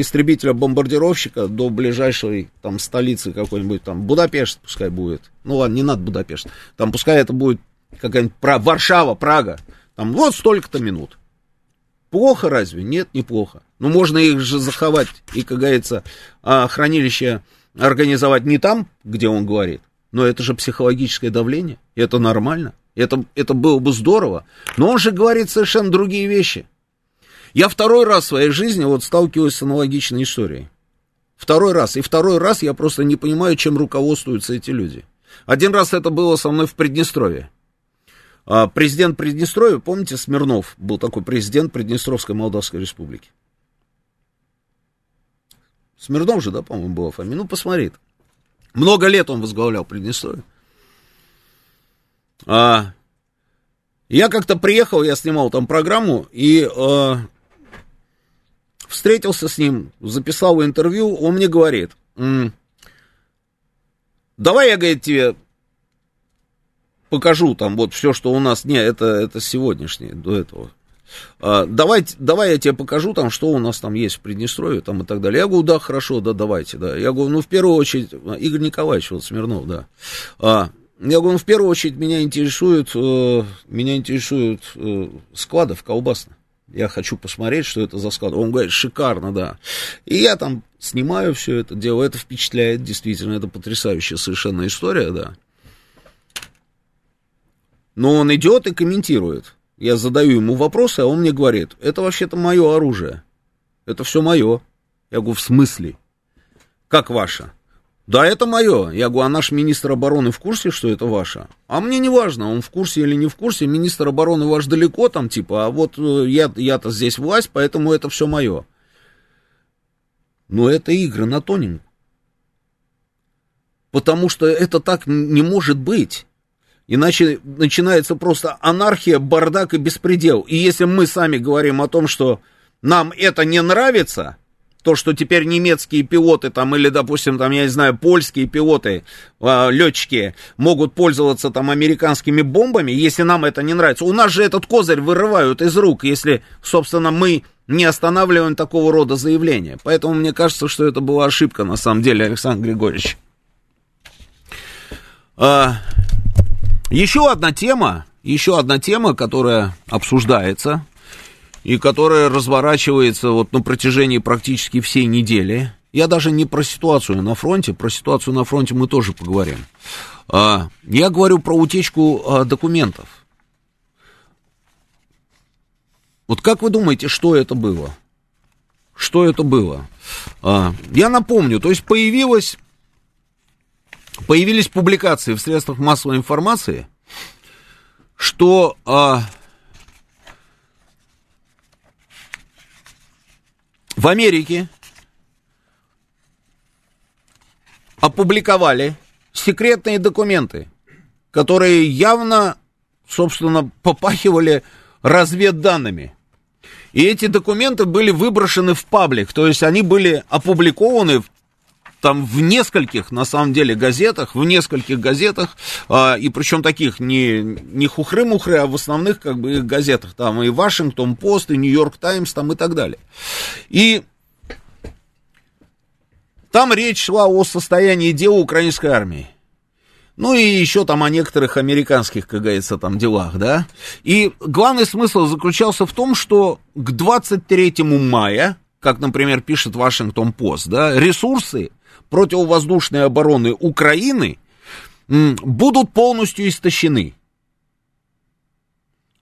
истребителя-бомбардировщика до ближайшей там столицы какой-нибудь, там Будапешт пускай будет. Ну ладно, не надо Будапешт. Там пускай это будет какая-нибудь Варшава, Прага. Там вот столько-то минут. Плохо разве? Нет, неплохо. Ну можно их же заховать и, как говорится, хранилище... Организовать не там, где он говорит, но это же психологическое давление, это нормально, это было бы здорово, но он же говорит совершенно другие вещи. Я второй раз в своей жизни вот сталкиваюсь с аналогичной историей. Второй раз я просто не понимаю, чем руководствуются эти люди. Один раз это было со мной в Приднестровье. Президент Приднестровья, помните, Смирнов был такой президент Приднестровской Молдавской Республики. Смирнов же, да, по-моему, была фамилия. Ну, посмотри. Много лет он возглавлял Приднестровье. Я как-то приехал, я снимал там программу, и встретился с ним, записал интервью. Он мне говорит, давай я, говорит, тебе покажу там вот все, что у нас. Не, это сегодняшнее, до этого. Давай я тебе покажу там, что у нас там есть в Приднестровье там, и так далее. Я говорю, да, хорошо, да, давайте, да. Я говорю, ну, в первую очередь, Игорь Николаевич, вот Смирнов, да. Я говорю, ну, в первую очередь меня интересуют склады в колбасных. Я хочу посмотреть, что это за склад. Он говорит, шикарно, да. И я там снимаю все это дело, это впечатляет, действительно, это потрясающая совершенно история, да. Но он идет и комментирует. Я задаю ему вопросы, а он мне говорит, это вообще-то мое оружие, это все мое. Я говорю, в смысле? Как ваше? Да, это мое. Я говорю, а наш министр обороны в курсе, что это ваше? А мне не важно, он в курсе или не в курсе, министр обороны ваш далеко там, типа, а вот я-то здесь власть, поэтому это все мое. Но это игры на тоненькую. Потому что это так не может быть. Иначе начинается просто анархия, бардак и беспредел. И если мы сами говорим о том, что нам это не нравится, то, что теперь немецкие пилоты там, или, допустим, там, я не знаю, польские пилоты, летчики могут пользоваться там американскими бомбами, если нам это не нравится. У нас же этот козырь вырывают из рук, если, собственно, мы не останавливаем такого рода заявления. Поэтому мне кажется, что это была ошибка, на самом деле, Александр Григорьевич. Еще одна тема, которая обсуждается и которая разворачивается вот на протяжении практически всей недели. Я даже не про ситуацию на фронте, про ситуацию на фронте мы тоже поговорим. Я говорю про утечку документов. Вот как вы думаете, что это было? Что это было? Я напомню, то есть Появились публикации в средствах массовой информации, что в Америке опубликовали секретные документы, которые явно, собственно, попахивали разведданными. И эти документы были выброшены в паблик, то есть они были опубликованы там в нескольких, на самом деле, газетах, и причем таких не хухры-мухры, а в основных как бы их газетах, там и Washington Post, и Нью-Йорк Таймс, там и так далее. И там речь шла о состоянии дел украинской армии. Ну и еще там о некоторых американских, как говорится, там делах, да. И главный смысл заключался в том, что к 23 мая, как, например, пишет Washington Post, да, ресурсы противовоздушной обороны Украины будут полностью истощены.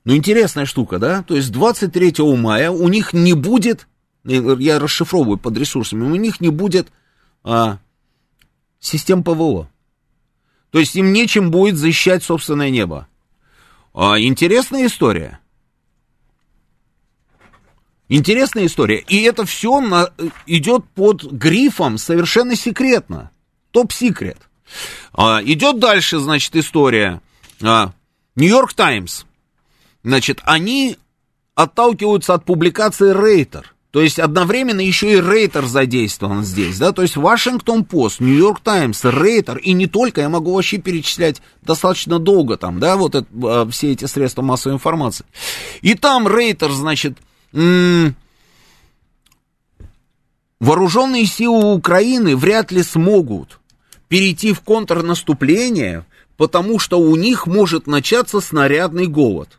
Ну, интересная штука, да? То есть 23 мая у них не будет, я расшифровываю под ресурсами, у них не будет систем ПВО. То есть им нечем будет защищать собственное небо. Интересная история. И это все идет под грифом совершенно секретно. Топ-секрет. Идет дальше, значит, история. Нью-Йорк Таймс. Значит, они отталкиваются от публикации Рейтер. То есть одновременно еще и Рейтер задействован здесь, да, то есть Washington Post, New York Times, Рейтер, и не только, я могу вообще перечислять достаточно долго там, да, вот это, все эти средства массовой информации. И там Рейтер, значит, вооруженные силы Украины вряд ли смогут перейти в контрнаступление, потому что у них может начаться снарядный голод.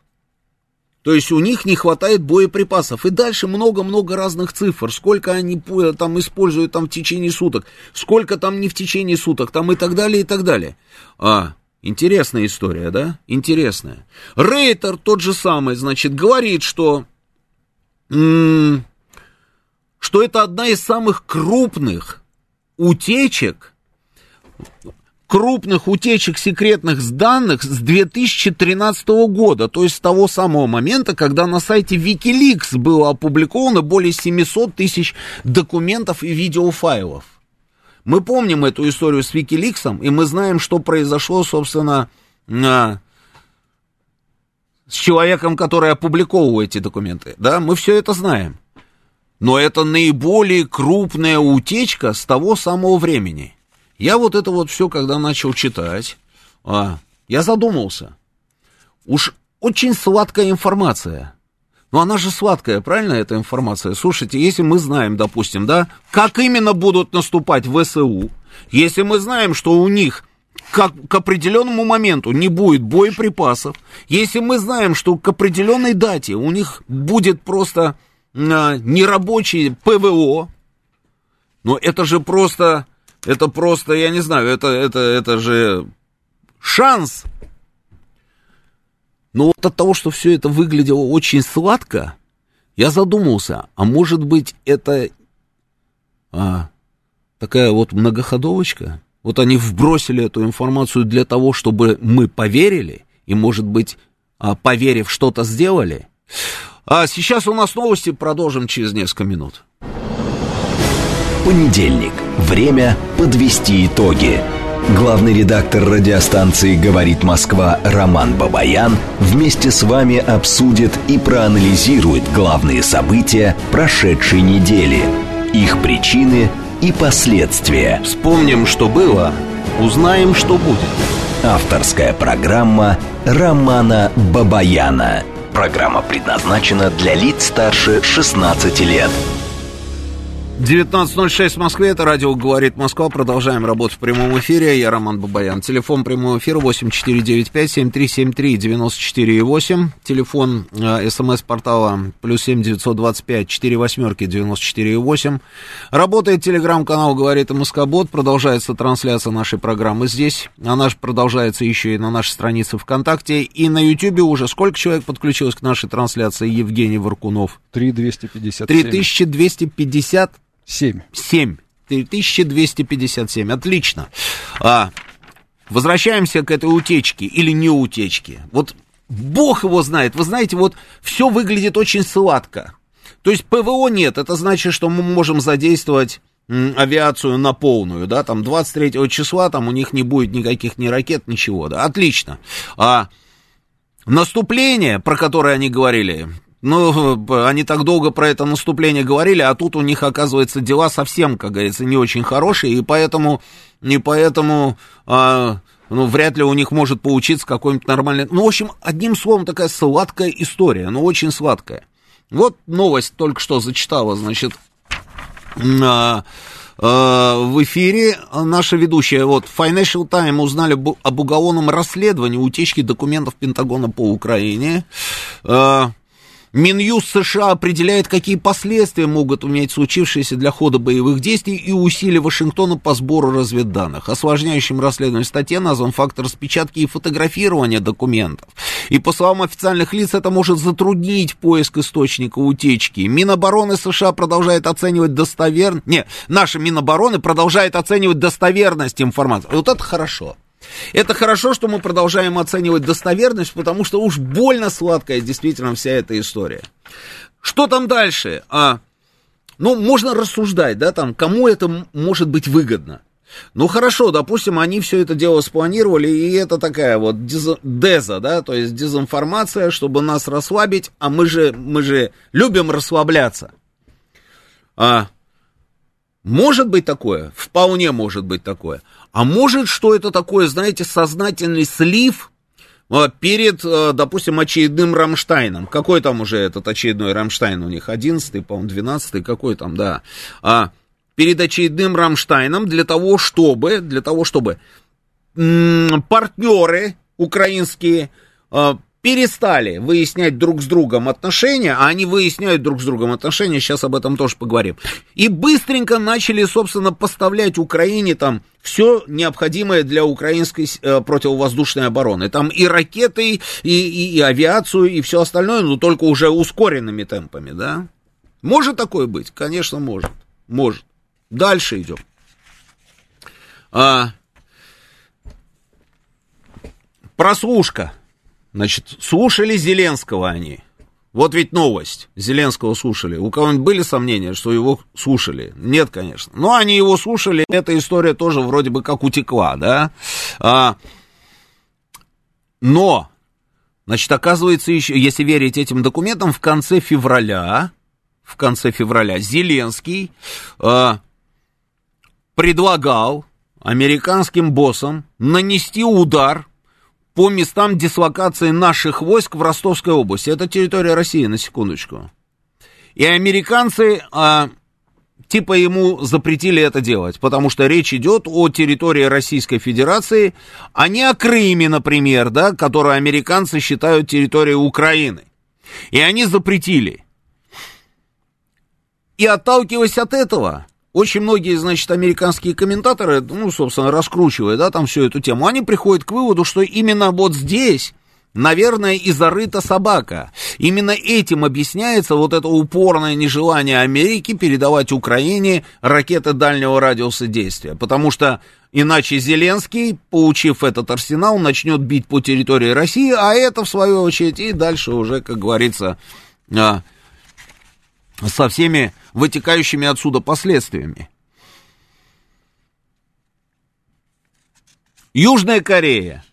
То есть у них не хватает боеприпасов. И дальше много-много разных цифр. Сколько они там используют там в течение суток. Сколько там не в течение суток. Там и так далее, и так далее. Интересная история, да? Интересная. Рейтер тот же самый, значит, говорит, что это одна из самых крупных утечек секретных данных с 2013 года, то есть с того самого момента, когда на сайте WikiLeaks было опубликовано более 700 тысяч документов и видеофайлов. Мы помним эту историю с WikiLeaks, и мы знаем, что произошло, собственно, с человеком, который опубликовал эти документы. Да, мы все это знаем. Но это наиболее крупная утечка с того самого времени. Я вот это вот все, когда начал читать, я задумался. Уж очень сладкая информация. Но она же сладкая, правильно, эта информация? Слушайте, если мы знаем, допустим, да, как именно будут наступать ВСУ, если мы знаем, что у них к определенному моменту не будет боеприпасов, если мы знаем, что к определенной дате у них будет просто нерабочий ПВО, но это же просто... Это просто, я не знаю, это же шанс. Но вот от того, что все это выглядело очень сладко, я задумался, а может быть это такая вот многоходовочка? Вот они вбросили эту информацию для того, чтобы мы поверили, и, может быть, поверив, что-то сделали. А сейчас у нас новости, продолжим через несколько минут. Понедельник. Время подвести итоги. Главный редактор радиостанции «Говорит Москва» Роман Бабаян вместе с вами обсудит и проанализирует главные события прошедшей недели, их причины и последствия. Вспомним, что было, узнаем, что будет. Авторская программа Романа Бабаяна. Программа предназначена для лиц старше 16 лет. 19.06 в Москве, это радио «Говорит Москва». Продолжаем работу в прямом эфире. Я Роман Бабаян. Телефон прямого эфира 8495-7373-94,8. Телефон СМС-портала +7 925 4 8 94,8. Работает телеграм-канал «Говорит Москобот». Продолжается трансляция нашей программы здесь. Она же продолжается еще и на нашей странице ВКонтакте. И на Ютьюбе уже сколько человек подключилось к нашей трансляции? Евгений Варкунов. 3257. Отлично. Возвращаемся к этой утечке или не утечке. Вот бог его знает. Вы знаете, вот все выглядит очень сладко. То есть ПВО нет. Это значит, что мы можем задействовать авиацию на полную. Да? Там 23 числа там у них не будет никаких ни ракет, ничего. Да? Отлично. Наступление, про которое они говорили... Ну, они так долго про это наступление говорили, а тут у них, оказывается, дела совсем, как говорится, не очень хорошие, и поэтому ну, вряд ли у них может получиться какой-нибудь нормальный... Ну, в общем, одним словом, такая сладкая история, ну, очень сладкая. Вот новость только что зачитала, значит, в эфире наша ведущая. Вот, Financial Times узнали об уголовном расследовании утечки документов Пентагона по Украине. Минюст США определяет, какие последствия могут иметь случившиеся для хода боевых действий и усилий Вашингтона по сбору разведданных. Осложняющим расследованием статье назван факт распечатки и фотографирования документов. И, по словам официальных лиц, это может затруднить поиск источника утечки. Минобороны США продолжает оценивать достоверность... Не, наши Минобороны продолжают оценивать достоверность информации. Вот это хорошо. Это хорошо, что мы продолжаем оценивать достоверность, потому что уж больно сладкая действительно вся эта история. Что там дальше? Ну, можно рассуждать, да, там, кому это может быть выгодно. Ну, хорошо, допустим, они все это дело спланировали, и это такая вот деза, да, то есть дезинформация, чтобы нас расслабить, а мы же любим расслабляться. Может быть такое? Вполне может быть такое. А может, что это такое, знаете, сознательный слив перед, допустим, очередным Рамштайном. Какой там уже этот очередной Рамштайн у них? 11-й, по-моему, 12-й, какой там, да. Перед очередным Рамштайном для того, чтобы партнеры украинские перестали выяснять друг с другом отношения, а они выясняют друг с другом отношения, сейчас об этом тоже поговорим, и быстренько начали, собственно, поставлять Украине там все необходимое для украинской противовоздушной обороны, там и ракеты, и авиацию, и все остальное, но только уже ускоренными темпами, да? Может такое быть? Конечно, может. Дальше идем. Прослушка. Значит, слушали Зеленского они. Вот ведь новость. Зеленского слушали. У кого-нибудь были сомнения, что его слушали? Нет, конечно. Но они его слушали. Эта история тоже вроде бы как утекла, да? Но, значит, оказывается, еще, если верить этим документам, в конце февраля Зеленский предлагал американским боссам нанести удар по местам дислокации наших войск в Ростовской области. Это территория России, на секундочку. И американцы, типа, ему запретили это делать, потому что речь идет о территории Российской Федерации, а не о Крыме, например, да, которую американцы считают территорией Украины. И они запретили. И отталкиваясь от этого... Очень многие, значит, американские комментаторы, ну, собственно, раскручивая, да, там всю эту тему, они приходят к выводу, что именно вот здесь, наверное, и зарыта собака. Именно этим объясняется вот это упорное нежелание Америки передавать Украине ракеты дальнего радиуса действия, потому что иначе Зеленский, получив этот арсенал, начнет бить по территории России, а это, в свою очередь, и дальше уже, как говорится, со всеми вытекающими отсюда последствиями. Южная Корея.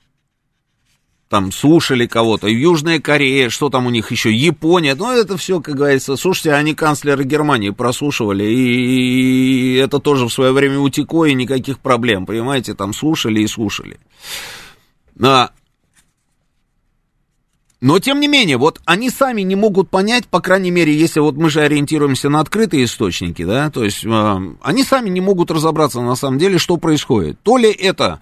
Там слушали кого-то. Южная Корея, что там у них еще? Япония. Ну, это все, как говорится, слушайте, они канцлера Германии прослушивали, и это тоже в свое время утекло, и никаких проблем, понимаете? Там слушали и слушали. Но, тем не менее, вот они сами не могут понять, по крайней мере, если вот мы же ориентируемся на открытые источники, да, то есть они сами не могут разобраться на самом деле, что происходит. То ли это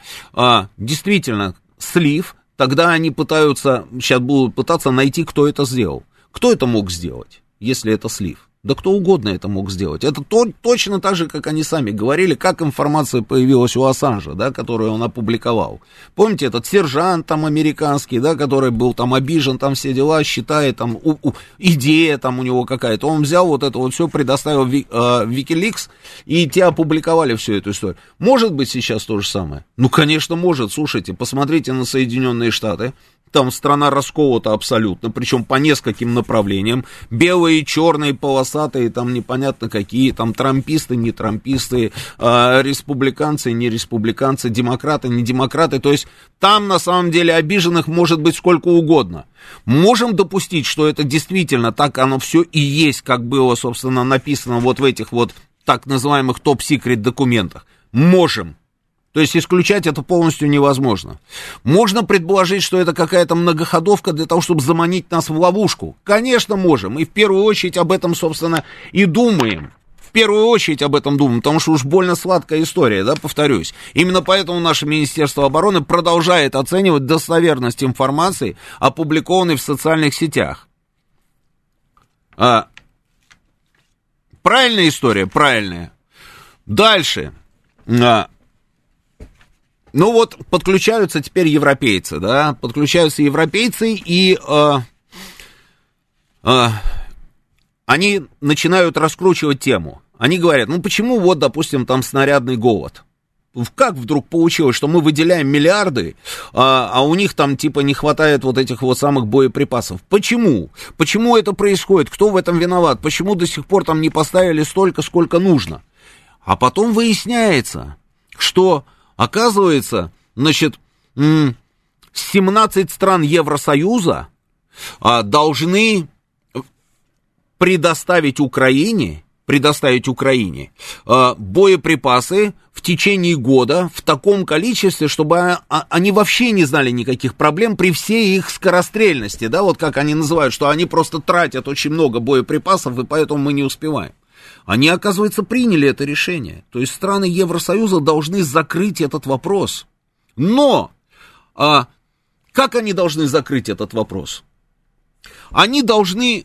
действительно слив, тогда они сейчас будут пытаться найти, кто это сделал. Кто это мог сделать, если это слив? Да кто угодно это мог сделать. Это точно так же, как они сами говорили, как информация появилась у Ассанжа, да, которую он опубликовал. Помните, этот сержант там американский, да, который был там обижен, там все дела, считает, там идея там у него какая-то. Он взял вот это вот все, предоставил WikiLeaks, и те опубликовали всю эту историю. Может быть сейчас то же самое? Ну, конечно, может. Слушайте, посмотрите на Соединенные Штаты, Там страна расколота абсолютно, причем по нескольким направлениям. Белые, черные, полосатые, там непонятно какие, там трамписты, не трамписты, республиканцы, не республиканцы, демократы, не демократы. То есть там на самом деле обиженных может быть сколько угодно. Можем допустить, что это действительно так оно все и есть, как было, собственно, написано вот в этих вот так называемых топ-секрет документах. Можем. То есть исключать это полностью невозможно. Можно предположить, что это какая-то многоходовка для того, чтобы заманить нас в ловушку. Конечно, можем. И в первую очередь об этом, собственно, и думаем. В первую очередь об этом думаем, потому что уж больно сладкая история, да, повторюсь. Именно поэтому наше Министерство обороны продолжает оценивать достоверность информации, опубликованной в социальных сетях. Правильная история? Правильная. Дальше. Ну вот, подключаются теперь европейцы, да, подключаются европейцы, и они начинают раскручивать тему. Они говорят, ну почему вот, допустим, там снарядный голод? Как вдруг получилось, что мы выделяем миллиарды, а у них там типа не хватает вот этих вот самых боеприпасов? Почему? Почему это происходит? Кто в этом виноват? Почему до сих пор там не поставили столько, сколько нужно? А потом выясняется, что... Оказывается, значит, 17 стран Евросоюза должны предоставить Украине боеприпасы в течение года в таком количестве, чтобы они вообще не знали никаких проблем при всей их скорострельности, да, вот как они называют, что они просто тратят очень много боеприпасов, и поэтому мы не успеваем. Они, оказывается, приняли это решение. То есть страны Евросоюза должны закрыть этот вопрос. Но как они должны закрыть этот вопрос? Они должны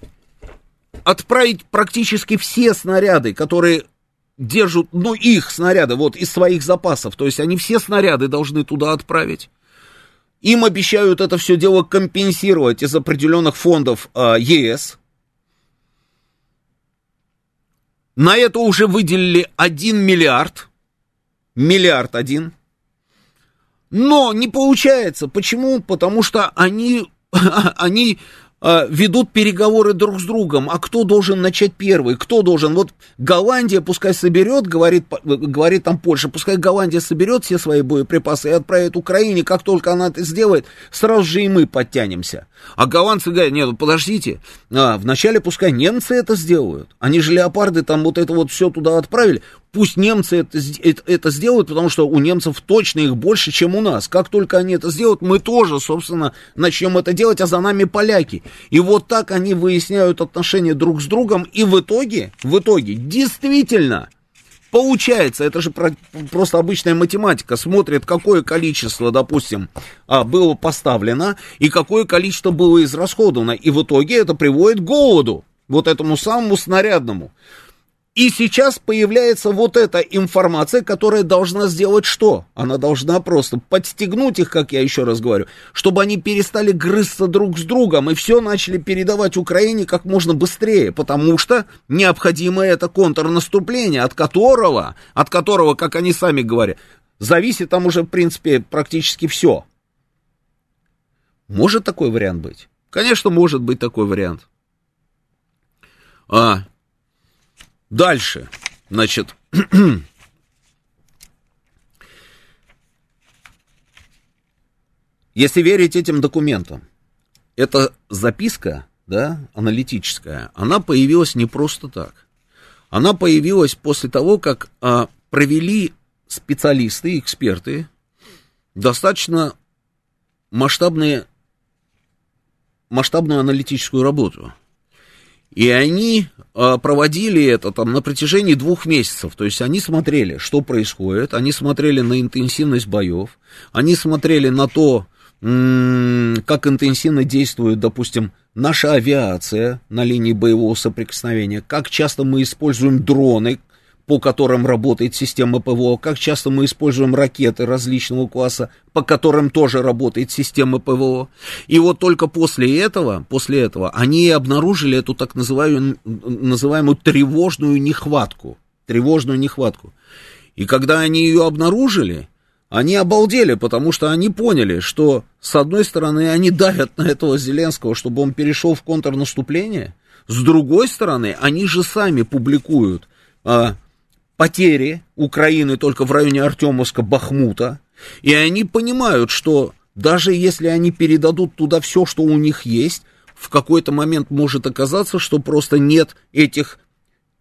отправить практически все снаряды, которые держат, ну, их снаряды, вот, из своих запасов. То есть они все снаряды должны туда отправить. Им обещают это все дело компенсировать из определенных фондов ЕС. На это уже выделили 1 миллиард. Миллиард один. Но не получается. Почему? Потому что они ведут переговоры друг с другом. А кто должен начать первый? Кто должен? Вот Голландия пускай соберет, говорит там Польша, пускай Голландия соберет все свои боеприпасы и отправит Украине. Как только она это сделает, сразу же и мы подтянемся. А голландцы говорят, нет, подождите, вначале пускай немцы это сделают. Они же леопарды там вот это вот все туда отправили. Пусть немцы это сделают, потому что у немцев точно их больше, чем у нас. Как только они это сделают, мы тоже, собственно, начнем это делать, а за нами поляки. И вот так они выясняют отношения друг с другом, и в итоге, действительно, получается, это же просто обычная математика, смотрят, какое количество, допустим, было поставлено, и какое количество было израсходовано, и в итоге это приводит к голоду, вот этому самому снарядному. И сейчас появляется вот эта информация, которая должна сделать что? Она должна просто подстегнуть их, как я еще раз говорю, чтобы они перестали грызться друг с другом и все начали передавать Украине как можно быстрее, потому что необходимо это контрнаступление, от которого, как они сами говорят, зависит там уже, в принципе, практически все. Может такой вариант быть? Конечно, может быть такой вариант. Дальше, значит, если верить этим документам, эта записка, да, аналитическая, она появилась не просто так. Она появилась после того, как провели специалисты, эксперты, достаточно масштабную аналитическую работу. И они проводили это там на протяжении 2 месяцев. То есть они смотрели, что происходит, они смотрели на интенсивность боев, они смотрели на то, как интенсивно действует, допустим, наша авиация на линии боевого соприкосновения, как часто мы используем дроны, по которым работает система ПВО, как часто мы используем ракеты различного класса, по которым тоже работает система ПВО. И вот только после этого они обнаружили эту так называемую тревожную нехватку. И когда они ее обнаружили, Они обалдели, потому что они поняли, что, с одной стороны, они давят на этого Зеленского, чтобы он перешел в контрнаступление, с другой стороны, они же сами публикуют потери Украины только в районе Артемовска-Бахмута, и они понимают, что даже если они передадут туда все, что у них есть, в какой-то момент может оказаться, что просто нет этих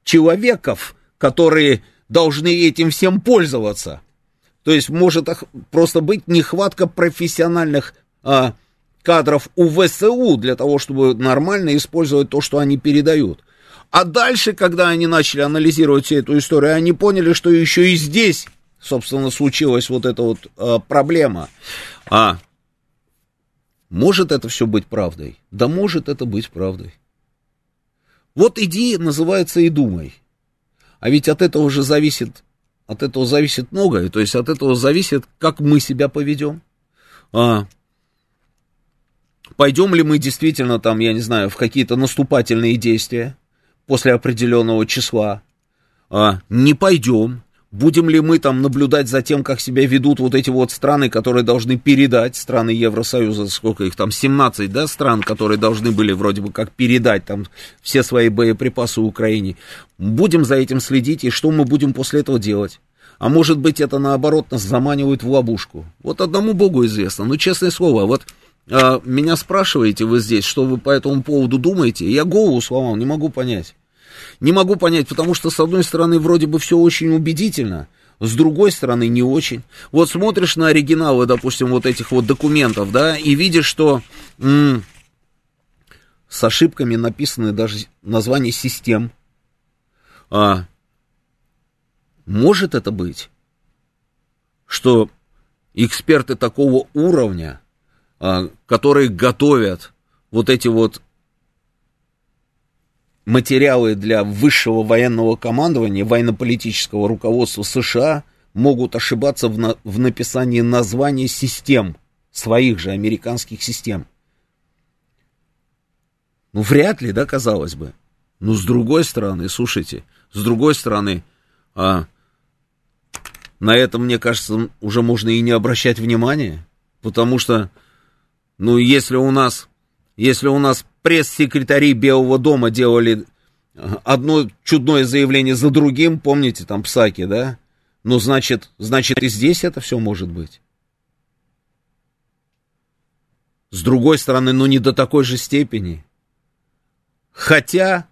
человеков, которые должны этим всем пользоваться. То есть может просто быть нехватка профессиональных кадров у ВСУ для того, чтобы нормально использовать то, что они передают. А дальше, когда они начали анализировать всю эту историю, они поняли, что еще и здесь, собственно, случилась вот эта вот проблема. Может это все быть правдой? Да может это быть правдой. Вот иди, называется, и думай. А ведь от этого же зависит... От этого зависит многое, то есть от этого зависит, как мы себя поведем. Пойдем ли мы действительно там, я не знаю, в какие-то наступательные действия после определенного числа? Не пойдем. Будем ли мы там наблюдать за тем, как себя ведут вот эти вот страны, которые должны передать, страны Евросоюза, сколько их там, 17, да, стран, которые должны были вроде бы как передать там все свои боеприпасы Украине. Будем за этим следить, и что мы будем после этого делать? А может быть, это наоборот нас заманивают в ловушку? Вот одному Богу известно, но честное слово, вот меня спрашиваете вы здесь, что вы по этому поводу думаете, я голову сломал, не могу понять. Не могу понять, потому что, с одной стороны, вроде бы все очень убедительно, с другой стороны, не очень. Вот смотришь на оригиналы, допустим, вот этих вот документов, да, и видишь, что с ошибками написаны даже названия систем. Может это быть, что эксперты такого уровня, которые готовят вот эти вот материалы для высшего военного командования, военно-политического руководства США, могут ошибаться в написании названий систем, своих же американских систем. Ну, вряд ли, да, казалось бы. Но с другой стороны, слушайте, с другой стороны, на это, мне кажется, уже можно и не обращать внимания, потому что, ну, если у нас пресс-секретари Белого дома делали одно чудное заявление за другим, помните, там Псаки, да? Ну, значит, и здесь это все может быть. С другой стороны, ну, не до такой же степени. Хотя,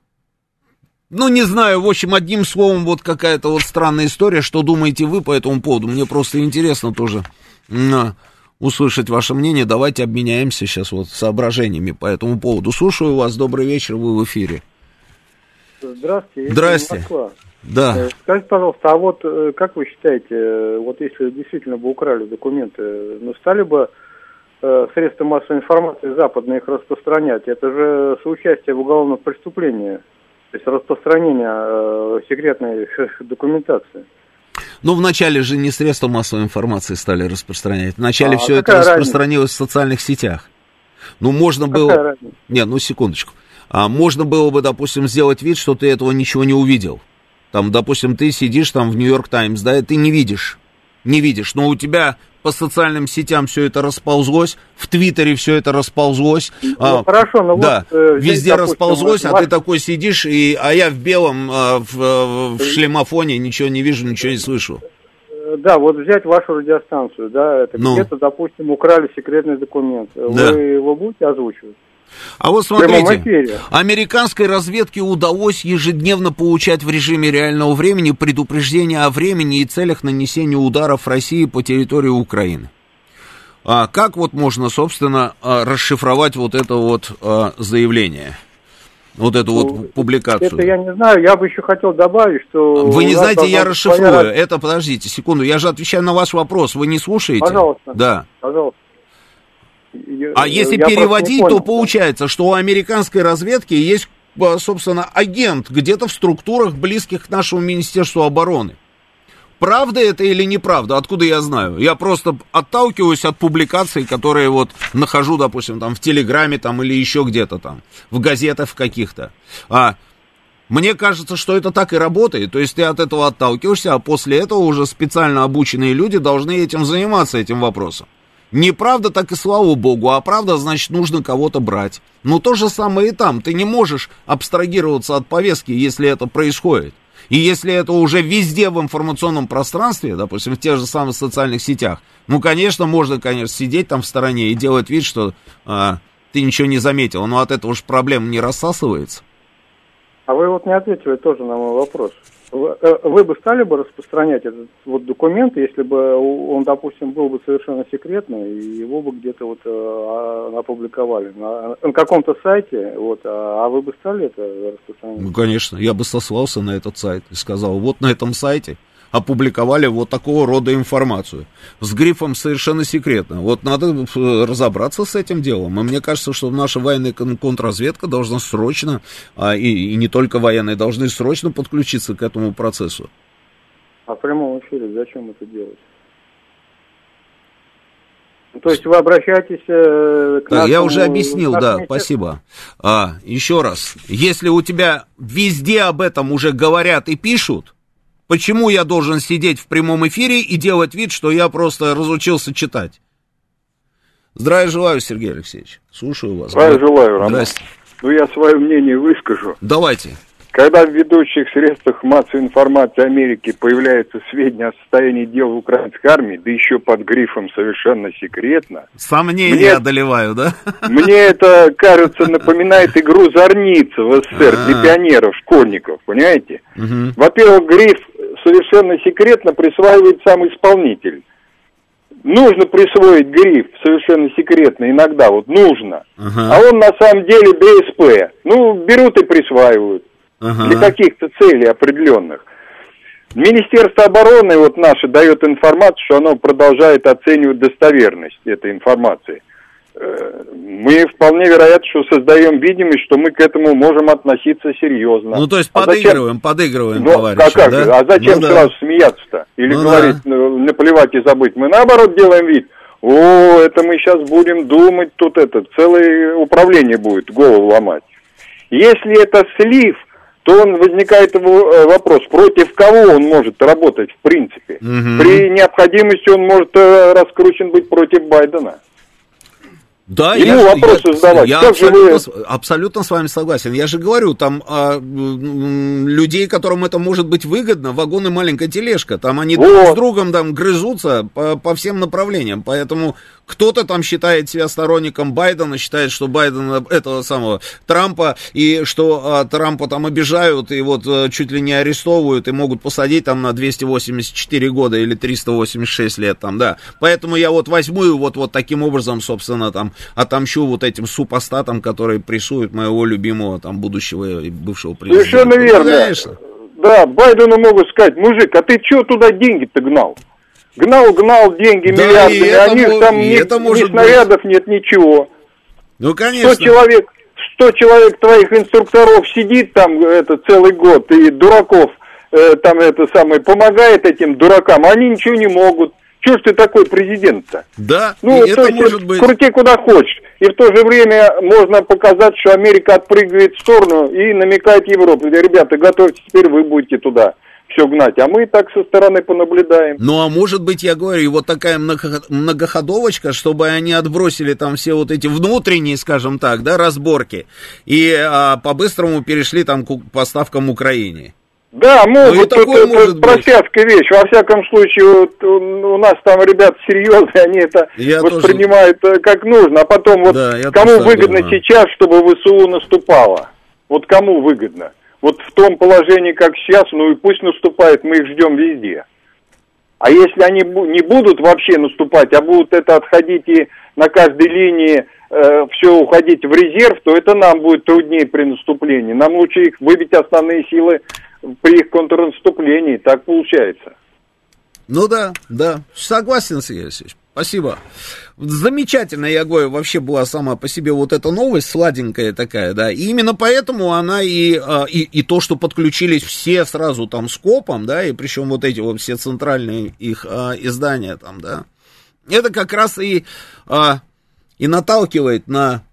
ну, не знаю, в общем, одним словом, вот какая-то вот странная история, что думаете вы по этому поводу? Мне просто интересно тоже услышать ваше мнение, давайте обменяемся сейчас вот соображениями по этому поводу. Слушаю вас, добрый вечер, вы в эфире. Здравствуйте. Здравствуйте. Москва. Да. Скажите, пожалуйста, а вот как вы считаете, вот если действительно бы украли документы, ну стали бы средства массовой информации западные их распространять? Это же соучастие в уголовном преступлении, то есть распространение секретной документации. Ну, вначале же не средства массовой информации стали распространять. Вначале все это распространилось в социальных сетях. Ну, можно было... Не, ну, секундочку. Можно было бы, допустим, сделать вид, что ты этого ничего не увидел. Там, допустим, ты сидишь там в Нью-Йорк Таймс, да, и ты не видишь. Не видишь. Но у тебя по социальным сетям все это расползлось, в Твиттере все это расползлось. Ну, хорошо, но да, вот... везде, допустим, расползлось, а ты такой сидишь, а я в белом, в шлемофоне, ничего не вижу, ничего не слышу. Да, вот взять вашу радиостанцию, да, это где-то, допустим, украли секретный документ. Да. Вы его будете озвучивать? А вот смотрите, американской разведке удалось ежедневно получать в режиме реального времени предупреждения о времени и целях нанесения ударов России по территории Украины. А как вот можно, собственно, расшифровать вот это вот заявление, вот эту вот публикацию? Это я не знаю, я бы еще хотел добавить, что... Вы не знаете, я расшифрую, это, подождите секунду, я же отвечаю на ваш вопрос, вы не слушаете? Пожалуйста, да. Пожалуйста. А если переводить, то получается, что у американской разведки есть, собственно, агент где-то в структурах, близких к нашему Министерству обороны. Правда это или неправда? Откуда я знаю? Я просто отталкиваюсь от публикаций, которые вот нахожу, допустим, там в Телеграме там, или еще где-то там, в газетах каких-то. Мне кажется, что это так и работает. То есть ты от этого отталкиваешься, а после этого уже специально обученные люди должны этим заниматься, этим вопросом. Неправда, так и слава богу, а правда, значит, нужно кого-то брать. Но то же самое и там. Ты не можешь абстрагироваться от повестки, если это происходит. И если это уже везде в информационном пространстве, допустим, в тех же самых социальных сетях, ну, конечно, можно, конечно, сидеть там в стороне и делать вид, что ты ничего не заметил. Но от этого же проблем не рассасывается. А вы вот не ответили тоже на мой вопрос. Вы бы стали бы распространять этот вот документ, если бы он, допустим, был бы совершенно секретный, и его бы где-то вот опубликовали на каком-то сайте, вот, а вы бы стали это распространять? Ну, конечно, я бы сослался на этот сайт и сказал, вот на этом сайте опубликовали вот такого рода информацию с грифом «совершенно секретно». Вот надо разобраться с этим делом. И мне кажется, что наша военная контрразведка должна срочно, и не только военные, должны срочно подключиться к этому процессу. А в прямом эфире зачем это делать? То есть вы обращаетесь к нашему... Я уже объяснил, да, спасибо. Еще раз, если у тебя везде об этом уже говорят и пишут, почему я должен сидеть в прямом эфире и делать вид, что я просто разучился читать? Здравия желаю, Сергей Алексеевич. Слушаю вас. Здравия желаю, Роман. Здрасте. Ну, я свое мнение выскажу. Давайте. Когда в ведущих средствах массовой информации Америки появляются сведения о состоянии дел в украинской армии, да еще под грифом «совершенно секретно». Сомнения одолеваю, да? Мне это, кажется, напоминает игру «Зорница» в СССР для пионеров, школьников, понимаете? Во-первых, гриф «совершенно секретно» присваивает сам исполнитель. Нужно присвоить гриф «совершенно секретно» иногда, вот нужно. А он на самом деле ДСП. Ну, берут и присваивают. Для каких-то целей определенных. Министерство обороны, вот наше, дает информацию, что оно продолжает оценивать достоверность этой информации. Мы вполне вероятно, что создаем видимость, что мы к этому можем относиться серьезно. Ну, то есть подыгрываем, ну, товарищи, как, да? А зачем сразу смеяться-то? Или говорить, наплевать и забыть? Мы, наоборот, делаем вид. О, это мы сейчас будем думать, тут это, целое управление будет голову ломать. Если это слив, то он возникает вопрос, против кого он может работать в принципе. При необходимости он может раскручен быть против Байдена. Да, ему вопросы задавать. Я абсолютно с вами согласен. Я же говорю, там людей, которым это может быть выгодно, вагон и маленькая тележка. Там они друг с другом там грызутся по всем направлениям. Поэтому кто-то там считает себя сторонником Байдена, считает, что Байден этого самого Трампа, и что Трампа там обижают, и вот чуть ли не арестовывают, и могут посадить там на 284 года или 386 лет там, да. Поэтому я вот возьму и вот таким образом, собственно, там отомщу вот этим супостатам, которые прессуют моего любимого там будущего и бывшего президента. Совершенно верно. Конечно. Да, Байдену могут сказать: мужик, а ты чего туда деньги-то гнал? Гнал деньги, да, миллиардами, а у них там ни снарядов нет, ничего. Ну, конечно. 100 человек твоих инструкторов сидит там целый год, и дураков там помогает этим дуракам, они ничего не могут. Чего ж ты такой президент-то? Да, ну, и то это может быть... Крути куда хочешь. И в то же время можно показать, что Америка отпрыгивает в сторону и намекает Европе. Ребята, готовьтесь, теперь вы будете туда все гнать. А мы так со стороны понаблюдаем. Ну, а может быть, я говорю, вот такая многоходовочка, чтобы они отбросили там все вот эти внутренние, скажем так, да, разборки. И по-быстрому перешли там к поставкам Украине. Да, могут, это просядская вещь. Во всяком случае, вот, у нас там ребята серьезные, они это воспринимают как нужно. А потом вот да, кому выгодно сейчас, чтобы ВСУ наступало? Вот кому выгодно? Вот в том положении, как сейчас, ну и пусть наступает, мы их ждем везде. А если они не будут вообще наступать, а будут отходить и на каждой линии все уходить в резерв, то это нам будет труднее при наступлении. Нам лучше их выбить основные силы при их контрнаступлении, так получается. Ну да, согласен, Сергей Алексеевич, спасибо. Замечательно, я говорю, вообще была сама по себе вот эта новость, сладенькая такая, да, и именно поэтому она и то, что подключились все сразу там скопом, да, и причем вот эти вот все центральные их издания там, да, это как раз и наталкивает на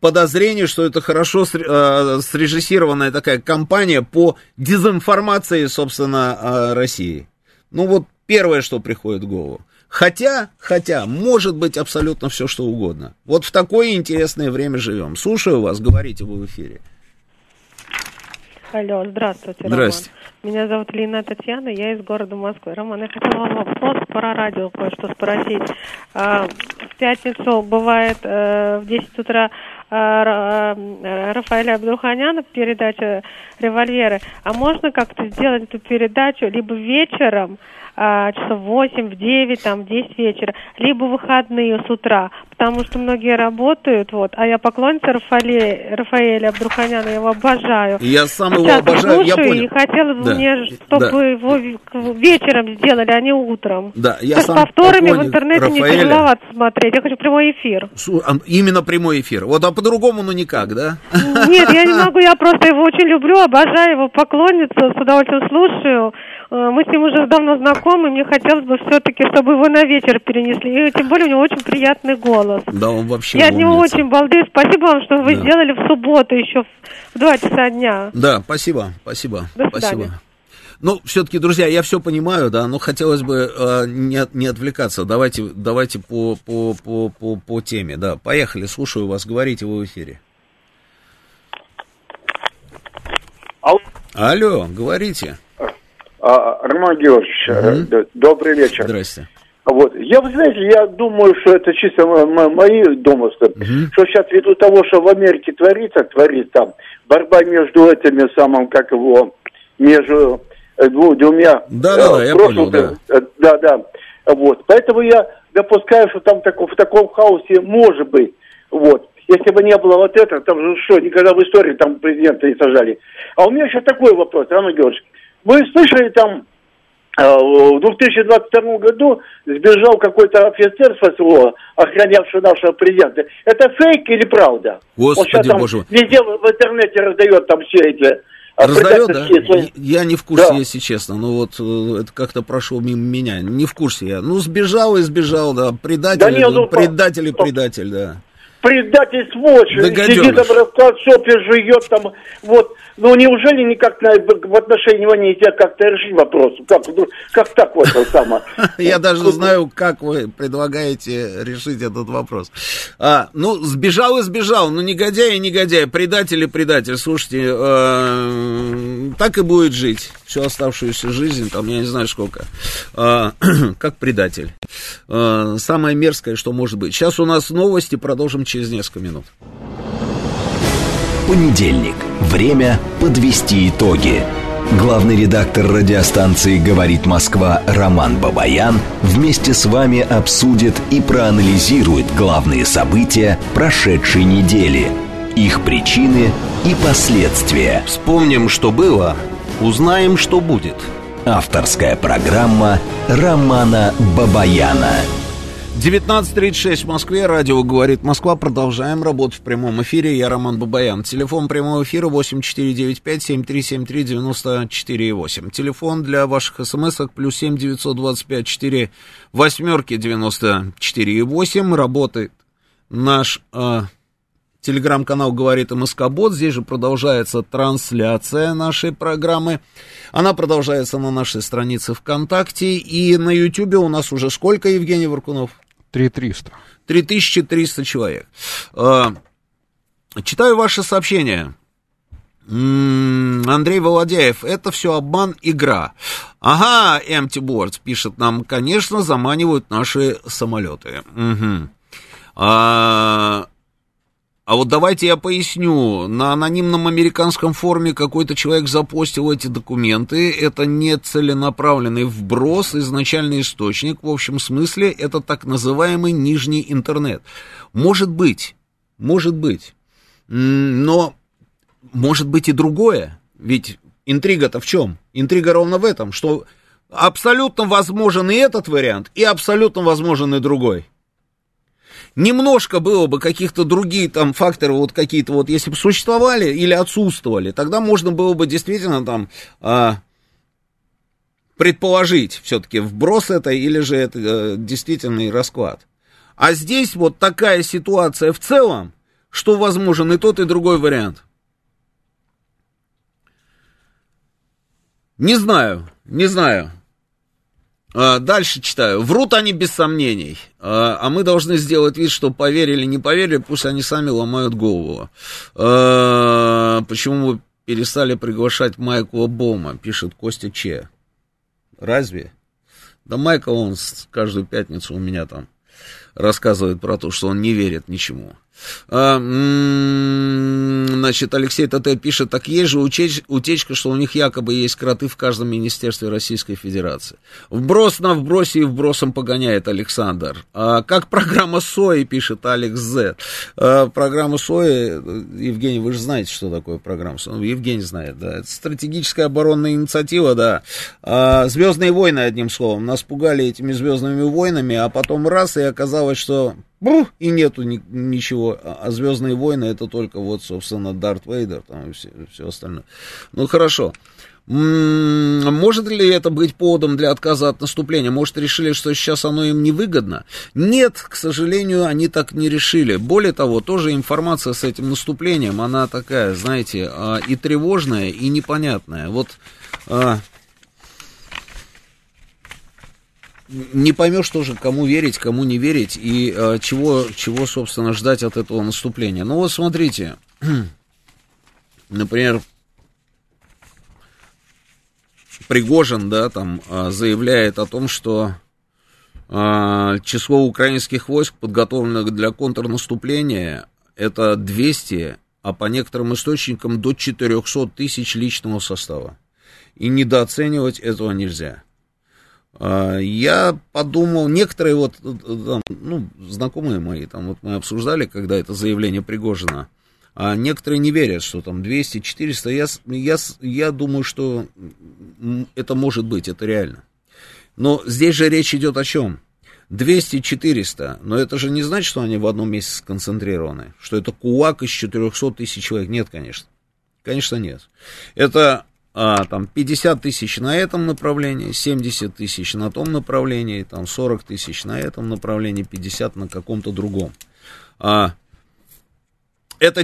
подозрение, что это хорошо срежиссированная такая кампания по дезинформации, собственно, России. Ну вот первое, что приходит в голову. Хотя, может быть абсолютно все, что угодно. Вот в такое интересное время живем. Слушаю вас, говорите вы в эфире. Алло, здравствуйте, Роман. Здравствуйте. Меня зовут Лина Татьяна, я из города Москвы. Роман, я хотела вам вопрос про радио кое-что спросить. В пятницу бывает в 10 утра Рафаэля Абдуханяна передача «Револьверы». А можно как-то сделать эту передачу либо вечером, часов 8, в 9, там, в 10 вечера, либо выходные с утра, потому что многие работают, вот, а я поклонница Рафаэля Абдуханяна, я его обожаю. Я сам его обожаю, я понял. И хотелось бы мне, чтобы его вечером сделали, а не утром. Да, я сам поклонник Рафаэля. С повторами в интернете не тяжеловато смотреть, я хочу прямой эфир. Именно прямой эфир, вот, а по-другому, ну, никак, да? Нет, я не могу, я просто его очень люблю, обожаю его, поклонница, с удовольствием слушаю. Мы с ним уже давно знакомы, мне хотелось бы все-таки, чтобы его на вечер перенесли. И тем более у него очень приятный голос. Да, он вообще умница. Я от него очень балдею. Спасибо вам, что вы сделали в субботу еще в 2 часа дня. Да, спасибо. До свидания. Ну, все-таки, друзья, я все понимаю, да, но хотелось бы не отвлекаться. Давайте по теме, да. Поехали, слушаю вас, говорите вы в эфире. Алло, говорите. Роман Георгиевич, добрый вечер. Здрасте. Вот. Вы знаете, я думаю, что это чисто мои домыслы, что сейчас ввиду того, что в Америке творится, борьба между между двумя... Да, я понял, да. Да, вот. Поэтому я допускаю, что там в таком хаосе может быть, вот. Если бы не было вот этого, там же что, никогда в истории там президента не сажали. А у меня еще такой вопрос, Роман Георгиевич. Вы слышали, там в 2022 году сбежал какой-то офицер с ФСО, охранявший нашего президента. Это фейк или правда? Господи, он сейчас там везде в интернете раздает там все эти... Раздает, да? Я не в курсе, да. Если честно. Ну вот это как-то прошло мимо меня. Не в курсе я. Ну сбежал, да. Предатель, да. Предатель, сволочь, сидит там, рассказывает, сопли жует там, вот. Ну, неужели никак в отношении его нельзя как-то решить вопрос? Как так вот самое? Я даже знаю, как вы предлагаете решить этот вопрос. Ну, сбежал, но негодяй, предатель. Слушайте, так и будет жить всю оставшуюся жизнь, там, я не знаю сколько, как предатель. Самое мерзкое, что может быть. Сейчас у нас новости, продолжим через несколько минут. Понедельник. Время подвести итоги. Главный редактор радиостанции «Говорит Москва» Роман Бабаян вместе с вами обсудит и проанализирует главные события прошедшей недели, их причины и последствия. Вспомним, что было. Узнаем, что будет. Авторская программа Романа Бабаяна. 19:36 в Москве. Радио «Говорит Москва». Продолжаем работать в прямом эфире. Я Роман Бабаян. Телефон прямого эфира 8495-7373-94,8. Телефон для ваших смс-ок +7 925 48 94,8. Работает наш... Телеграм-канал «Говорит МСК-бот». Здесь же продолжается трансляция нашей программы. Она продолжается на нашей странице ВКонтакте. И на Ютьюбе у нас уже сколько, Евгений Варкунов? 3300. 3300 человек. Читаю ваши сообщения. Андрей Володяев. Это все обман, игра. Ага, Empty Board пишет нам. Конечно, заманивают наши самолеты. А вот давайте я поясню. На анонимном американском форуме какой-то человек запостил эти документы. Это не целенаправленный вброс, изначальный источник. В общем смысле это так называемый нижний интернет. Может быть. Но может быть и другое. Ведь интрига-то в чем? Интрига ровно в этом, что абсолютно возможен и этот вариант, и абсолютно возможен и другой. Немножко было бы каких-то других там факторов, вот какие-то вот, если бы существовали или отсутствовали, тогда можно было бы действительно там предположить все-таки вброс это или же это действительный расклад. А здесь вот такая ситуация в целом, что возможен и тот, и другой вариант. Не знаю. Дальше читаю. Врут они без сомнений, а мы должны сделать вид, что поверили, не поверили, пусть они сами ломают голову. Почему вы перестали приглашать Майкла Бома, пишет Костя Че. Разве? Да Майкл, он каждую пятницу у меня там рассказывает про то, что он не верит ничему. Значит, Алексей ТТ пишет, так есть же утечка, что у них якобы есть кроты в каждом министерстве Российской Федерации. Вброс на вбросе и вбросом погоняет Александр. Как программа СОИ, пишет Алекс З. Программа СОИ, Евгений, вы же знаете, что такое программа СОИ. Евгений знает, да. Это стратегическая оборонная инициатива, да. Звездные войны, одним словом. Нас пугали этими звездными войнами, а потом раз, и оказалось, что... И нету ничего, а «Звездные войны» это только вот, собственно, Дарт Вейдер, там и все остальное. Ну, хорошо. Может ли это быть поводом для отказа от наступления? Может, решили, что сейчас оно им невыгодно? Нет, к сожалению, они так не решили. Более того, тоже информация с этим наступлением, она такая, знаете, и тревожная, и непонятная. Вот... Не поймешь тоже, кому верить, кому не верить и чего, собственно, ждать от этого наступления. Ну вот смотрите, например, Пригожин, да, там заявляет о том, что число украинских войск, подготовленных для контрнаступления, это 200, а по некоторым источникам до 400 тысяч личного состава. И недооценивать этого нельзя. Я подумал, некоторые вот, там, ну, знакомые мои, там вот мы обсуждали, когда это заявление Пригожина, а некоторые не верят, что там 200, 400, я думаю, что это может быть, это реально. Но здесь же речь идет о чем? 200, 400, но это же не значит, что они в одном месте сконцентрированы, что это кулак из 400 тысяч человек, нет, конечно, конечно нет. Это... там 50 тысяч на этом направлении, 70 тысяч на том направлении, там 40 тысяч на этом направлении, 50 на каком-то другом. Это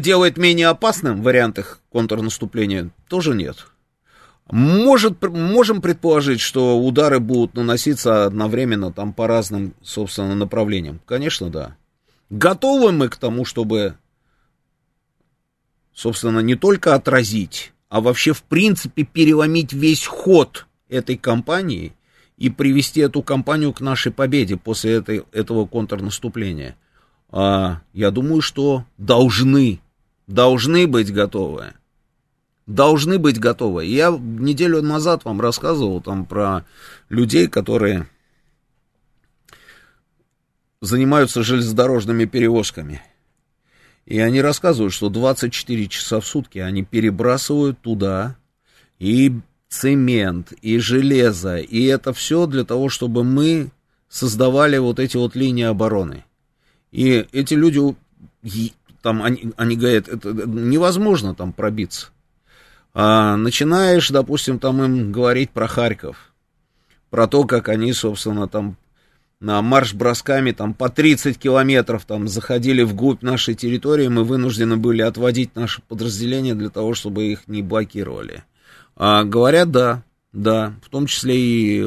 делает менее опасным вариант их контрнаступления? Тоже нет. Можем предположить, что удары будут наноситься одновременно там, по разным, собственно, направлениям? Конечно, да. Готовы мы к тому, чтобы, собственно, не только отразить, а вообще, в принципе, переломить весь ход этой кампании и привести эту кампанию к нашей победе после этого контрнаступления. Я думаю, что должны быть готовы. Должны быть готовы. Я неделю назад вам рассказывал там про людей, которые занимаются железнодорожными перевозками. И они рассказывают, что 24 часа в сутки они перебрасывают туда и цемент, и железо, и это все для того, чтобы мы создавали вот эти вот линии обороны. И эти люди, там, они говорят, это невозможно там пробиться. А начинаешь, допустим, там им говорить про Харьков, про то, как они, собственно, там... на марш-бросками там, по 30 километров там, заходили вглубь нашей территории, мы вынуждены были отводить наши подразделения для того, чтобы их не блокировали. Говорят, да, в том числе и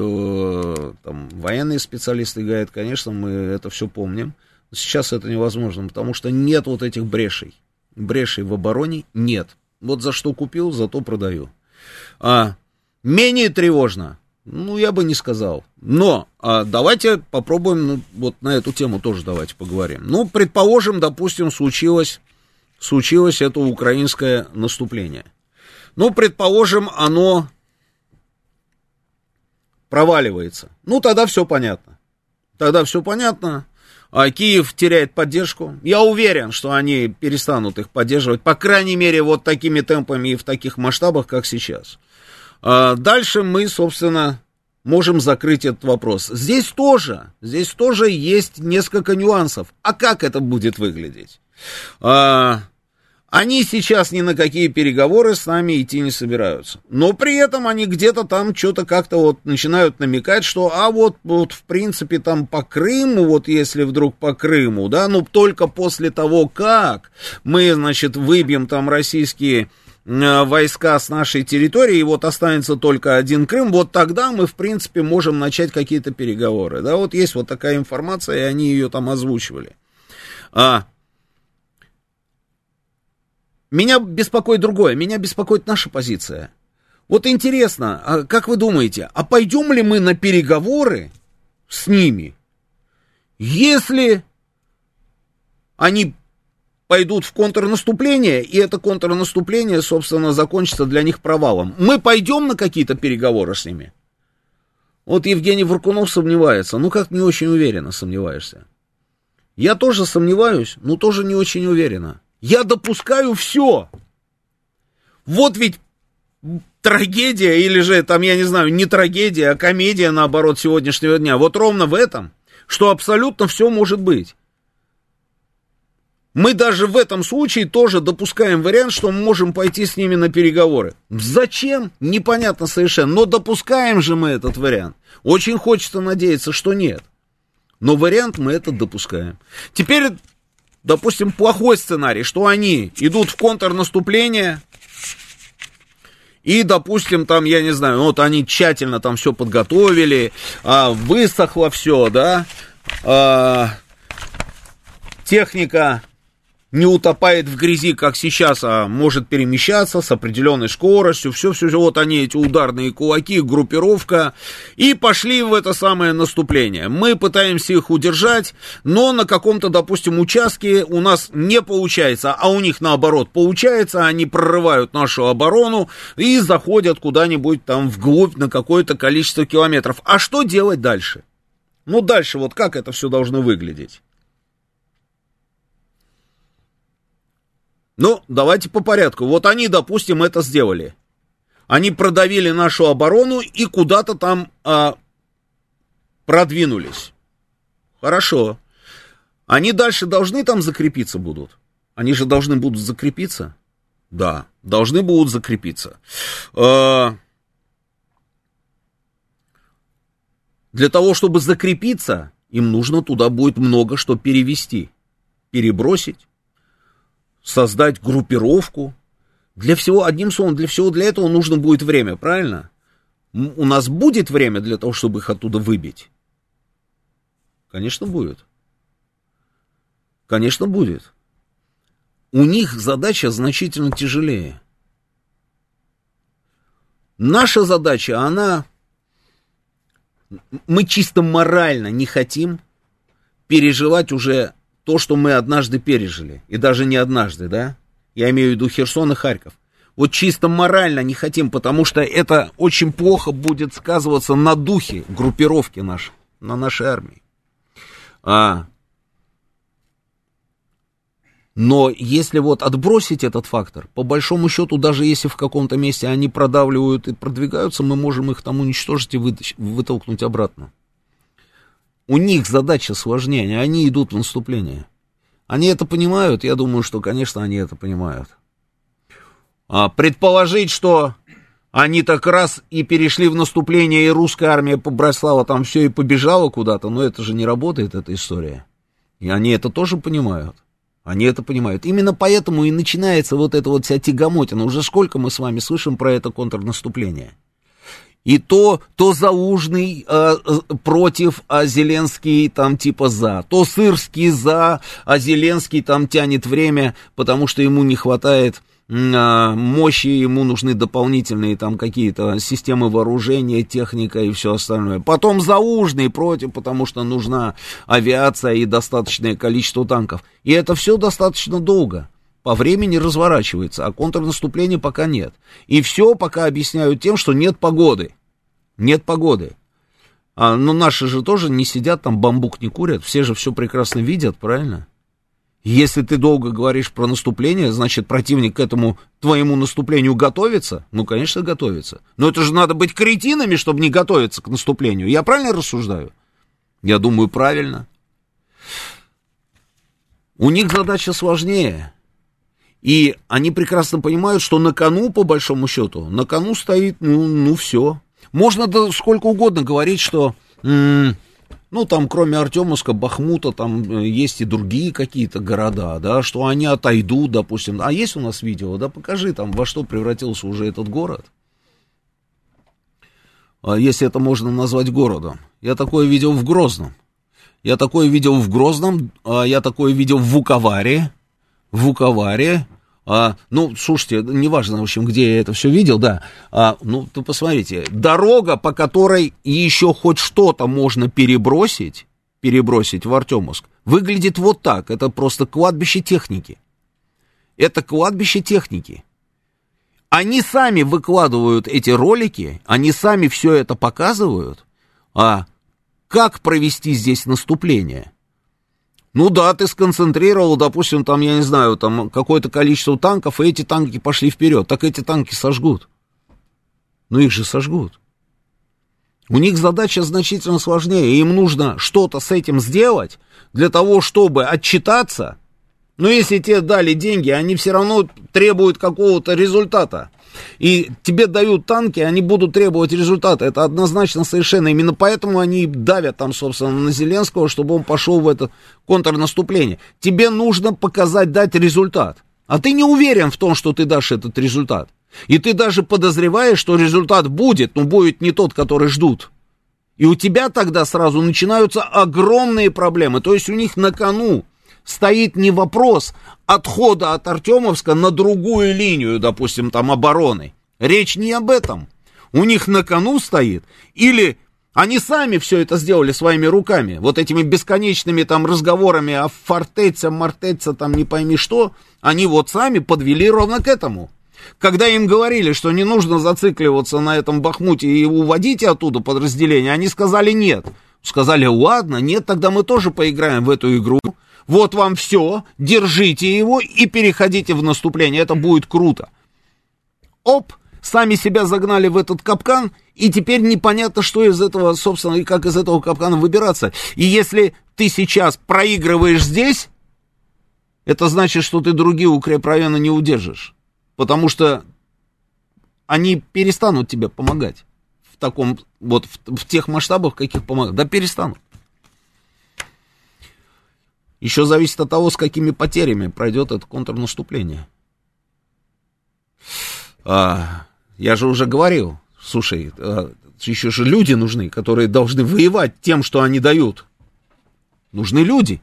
там, военные специалисты говорят, конечно, мы это все помним, но сейчас это невозможно, потому что нет вот этих брешей в обороне нет. Вот за что купил, зато продаю. Менее тревожно. Ну, я бы не сказал. Но давайте попробуем, ну, вот на эту тему тоже давайте поговорим. Ну, предположим, допустим, случилось это украинское наступление. Ну, предположим, оно проваливается. Ну, тогда все понятно. Киев теряет поддержку. Я уверен, что они перестанут их поддерживать, по крайней мере, вот такими темпами и в таких масштабах, как сейчас. Дальше мы, собственно, можем закрыть этот вопрос. Здесь тоже есть несколько нюансов. А как это будет выглядеть? А Они сейчас ни на какие переговоры с нами идти не собираются. Но при этом они где-то там что-то как-то вот начинают намекать, что вот в принципе там по Крыму, вот если вдруг по Крыму, да, ну только после того, как мы, значит, выбьем там российские войска с нашей территории, и вот останется только один Крым, вот тогда мы, в принципе, можем начать какие-то переговоры. Да, вот есть вот такая информация, и они ее там озвучивали. Меня беспокоит другое, меня беспокоит наша позиция. Вот интересно, а как вы думаете, а пойдем ли мы на переговоры с ними, если они пойдут в контрнаступление, и это контрнаступление, собственно, закончится для них провалом? Мы пойдем на какие-то переговоры с ними? Вот Евгений Варкунов сомневается, ну как не очень уверенно сомневаешься. Я тоже сомневаюсь, но тоже не очень уверенно. Я допускаю все. Вот ведь трагедия, или же там, я не знаю, не трагедия, а комедия, наоборот, сегодняшнего дня. Вот ровно в этом, что абсолютно все может быть. Мы даже в этом случае тоже допускаем вариант, что мы можем пойти с ними на переговоры. Зачем? Непонятно совершенно. Но допускаем же мы этот вариант. Очень хочется надеяться, что нет. Но вариант мы этот допускаем. Теперь... Допустим, плохой сценарий, что они идут в контрнаступление и, допустим, там, я не знаю, вот они тщательно там все подготовили, высохло все, да, техника не утопает в грязи, как сейчас, а может перемещаться с определенной скоростью, все-все-все, вот они, эти ударные кулаки, группировка, и пошли в это самое наступление. Мы пытаемся их удержать, но на каком-то, допустим, участке у нас не получается, а у них, наоборот, получается, они прорывают нашу оборону и заходят куда-нибудь там вглубь на какое-то количество километров. А что делать дальше? Ну, дальше вот как это все должно выглядеть? Ну, давайте по порядку. Вот они, допустим, это сделали. Они продавили нашу оборону и куда-то там продвинулись. Хорошо. Они дальше должны там закрепиться будут? Они же должны будут закрепиться? Да, должны будут закрепиться. Для того, чтобы закрепиться, им нужно туда будет много что перевести, перебросить, создать группировку. Для всего, одним словом, для всего для этого нужно будет время, правильно? У нас будет время для того, чтобы их оттуда выбить? Конечно, будет. Конечно, будет. У них задача значительно тяжелее. Наша задача, она... Мы чисто морально не хотим переживать уже... То, что мы однажды пережили, и даже не однажды, да, я имею в виду Херсон и Харьков, вот чисто морально не хотим, потому что это очень плохо будет сказываться на духе группировки нашей, на нашей армии. Но если вот отбросить этот фактор, по большому счету, даже если в каком-то месте они продавливают и продвигаются, мы можем их там уничтожить и вытолкнуть обратно. У них задача сложнее, они идут в наступление. Они это понимают? Я думаю, что, конечно, они это понимают. Предположить, что они так раз и перешли в наступление, и русская армия побросала там все и побежала куда-то, но это же не работает, эта история. И они это тоже понимают. Они это понимают. Именно поэтому и начинается вот эта вот вся тягомотина. Уже сколько мы с вами слышим про это контрнаступление. И то Залужный против, а Зеленский там типа за, то Сырский за, а Зеленский там тянет время, потому что ему не хватает мощи, ему нужны дополнительные там какие-то системы вооружения, техника и все остальное. Потом Залужный против, потому что нужна авиация и достаточное количество танков. И это все достаточно долго. По времени разворачивается, а контрнаступления пока нет. И все пока объясняют тем, что нет погоды. Нет погоды. Но наши же тоже не сидят там, бамбук не курят. Все же все прекрасно видят, правильно? Если ты долго говоришь про наступление, значит, противник к этому твоему наступлению готовится? Ну, конечно, готовится. Но это же надо быть кретинами, чтобы не готовиться к наступлению. Я правильно рассуждаю? Я думаю, правильно. У них задача сложнее. И они прекрасно понимают, что на кону, по большому счету, на кону стоит, ну все. Можно сколько угодно говорить, что, ну, там, кроме Артемовска, Бахмута, там есть и другие какие-то города, да, что они отойдут, допустим. А есть у нас видео, да, покажи там, во что превратился уже этот город. Если это можно назвать городом. Я такое видел в Грозном. Я такое видел в Грозном, я такое видел в Вуковаре. В Вуковаре, ну, слушайте, неважно, в общем, где я это все видел, да, ну, то посмотрите, дорога, по которой еще хоть что-то можно перебросить в Артемовск, выглядит вот так, это просто кладбище техники, Они сами выкладывают эти ролики, они сами все это показывают, как провести здесь наступление. Ну да, ты сконцентрировал, допустим, там, я не знаю, там какое-то количество танков, и эти танки пошли вперед. Так эти танки сожгут. Ну их же сожгут. У них задача значительно сложнее. Им нужно что-то с этим сделать для того, чтобы отчитаться. Но если тебе дали деньги, они все равно требуют какого-то результата. И тебе дают танки, они будут требовать результата. Это однозначно совершенно. Именно поэтому они давят там, собственно, на Зеленского, чтобы он пошел в это контрнаступление. Тебе нужно показать, дать результат. А ты не уверен в том, что ты дашь этот результат. И ты даже подозреваешь, что результат будет, но будет не тот, который ждут. И у тебя тогда сразу начинаются огромные проблемы. То есть у них на кону стоит не вопрос отхода от Артемовска на другую линию, допустим, там обороны. Речь не об этом. У них на кону стоит. Или они сами все это сделали своими руками. Вот этими бесконечными там разговорами о фортеце, мортеце, там не пойми что. Они вот сами подвели ровно к этому. Когда им говорили, что не нужно зацикливаться на этом Бахмуте и уводите оттуда подразделения, они сказали нет. Сказали, ладно, нет, тогда мы тоже поиграем в эту игру. Вот вам все, держите его и переходите в наступление, это будет круто. Оп, сами себя загнали в этот капкан, и теперь непонятно, что из этого, собственно, и как из этого капкана выбираться. И если ты сейчас проигрываешь здесь, это значит, что ты другие укрепрайоны не удержишь, потому что они перестанут тебе помогать в таком, вот в тех масштабах, каких помогают, да перестанут. Еще зависит от того, с какими потерями пройдет это контрнаступление. Я же уже говорил, слушай, еще же люди нужны, которые должны воевать тем, что они дают. Нужны люди.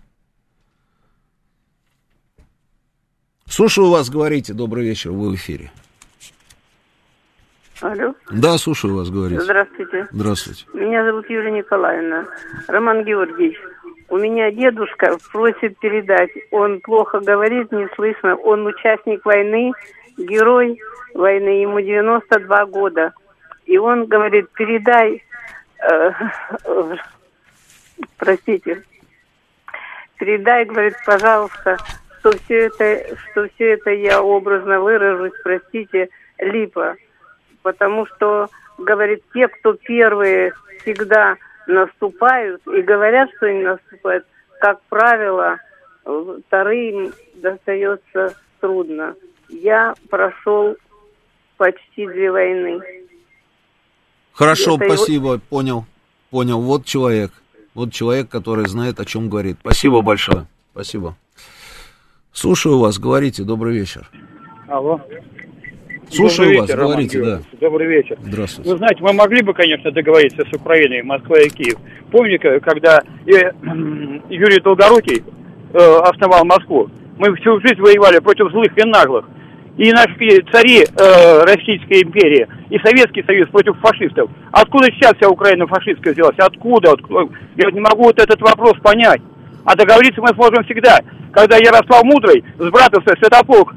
Слушаю вас, говорите. Добрый вечер, вы в эфире. Алло. Да, слушаю вас, говорите. Здравствуйте. Здравствуйте. Меня зовут Юлия Николаевна. Роман Георгиевич. У меня дедушка просит передать, он плохо говорит, не слышно, он участник войны, герой войны, ему 92 года. И он говорит, передай, простите, передай, говорит, пожалуйста, что все это я образно выражусь, простите, липо. Потому что, говорит, те, кто первые всегда... наступают и говорят, что они наступают, как правило, вторым достается трудно. Я прошел почти 2 войны. Хорошо, это спасибо, его... понял. Вот человек, который знает, о чем говорит. Спасибо большое, спасибо. Слушаю вас, говорите, добрый вечер. Алло. Слушаю вас, говорите, да. Добрый вечер. Здравствуйте. Вы знаете, мы могли бы, конечно, договориться с Украиной, Москва и Киев. Помните, когда Юрий Долгорукий основал Москву, мы всю жизнь воевали против злых и наглых. И наши цари Российской империи, и Советский Союз против фашистов. Откуда сейчас вся Украина фашистская взялась? Откуда? Я не могу вот этот вопрос понять. А договориться мы сможем всегда. Когда Ярослав Мудрый с братовства Святополк,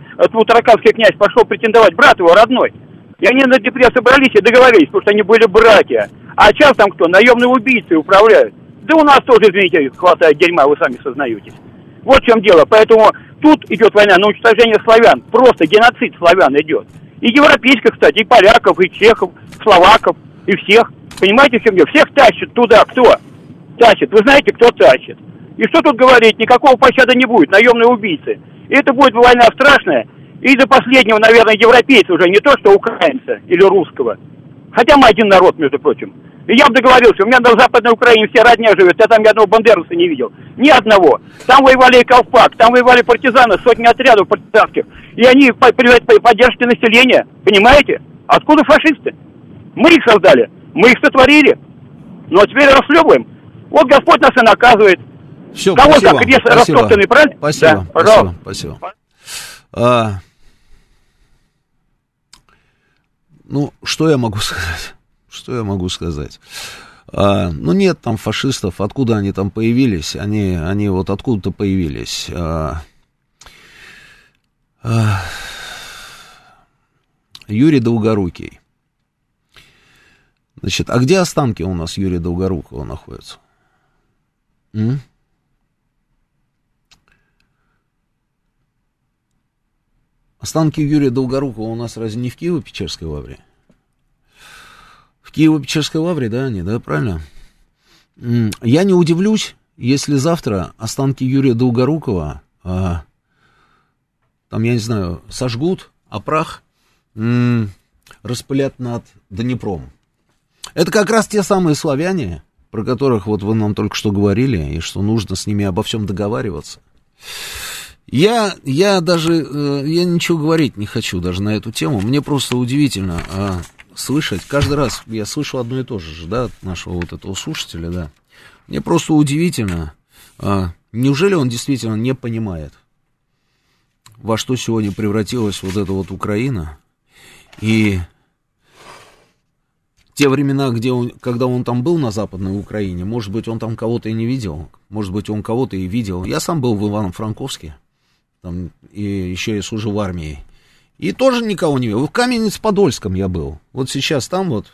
Тараканский князь, пошел претендовать брат его родной. И они на Днепре собрались и договорились, потому что они были братья. А сейчас там кто? Наемные убийцы управляют. Да у нас тоже, извините, хватает дерьма, вы сами сознаетесь. Вот в чем дело. Поэтому тут идет война на уничтожение славян. Просто геноцид славян идет. И европейских, кстати, и поляков, и чехов, словаков, и всех. Понимаете, в чем дело? Всех тащит туда. Кто? Тащит. Вы знаете, кто тащит? И что тут говорить? Никакого пощады не будет. Наемные убийцы. И это будет война страшная. И до последнего, наверное, европейца уже, не то что украинца или русского. Хотя мы один народ, между прочим. И я бы договорился, у меня на Западной Украине все родня живет, я там ни одного бандеровца не видел. Ни одного. Там воевали и колпак, там воевали партизаны, сотни отрядов партизанских. И они поддержки населения, понимаете? Откуда фашисты? Мы их создали, мы их сотворили. Но теперь расхлебываем. Вот Господь нас и наказывает. Все, кого спасибо. Как вес растоптанный, правильно? Спасибо, да, пожалуйста. Спасибо. Ну, что я могу сказать? Что я могу сказать? Ну, нет там фашистов. Откуда они там появились? Они вот откуда-то появились. Юрий Долгорукий. Значит, а где останки у нас Юрия Долгорукова находятся? Останки Юрия Долгорукова у нас разве не в Киево-Печерской лавре? В Киево-Печерской лавре, да, они, да, правильно? Я не удивлюсь, если завтра останки Юрия Долгорукова, там, я не знаю, сожгут, а прах распылят над Днепром. Это как раз те самые славяне, про которых вот вы нам только что говорили, и что нужно с ними обо всем договариваться. Я ничего говорить не хочу даже на эту тему. Мне просто удивительно слышать. Каждый раз я слышу одно и то же, да, от нашего вот этого слушателя, да. Мне просто удивительно. Неужели он действительно не понимает, во что сегодня превратилась вот эта вот Украина? И те времена, когда он там был на Западной Украине, может быть, он там кого-то и не видел. Может быть, он кого-то и видел. Я сам был в Ивано-Франковске. Там, и еще я служил в армии. И тоже никого не видел. В Каменец-Подольском я был. Вот сейчас там вот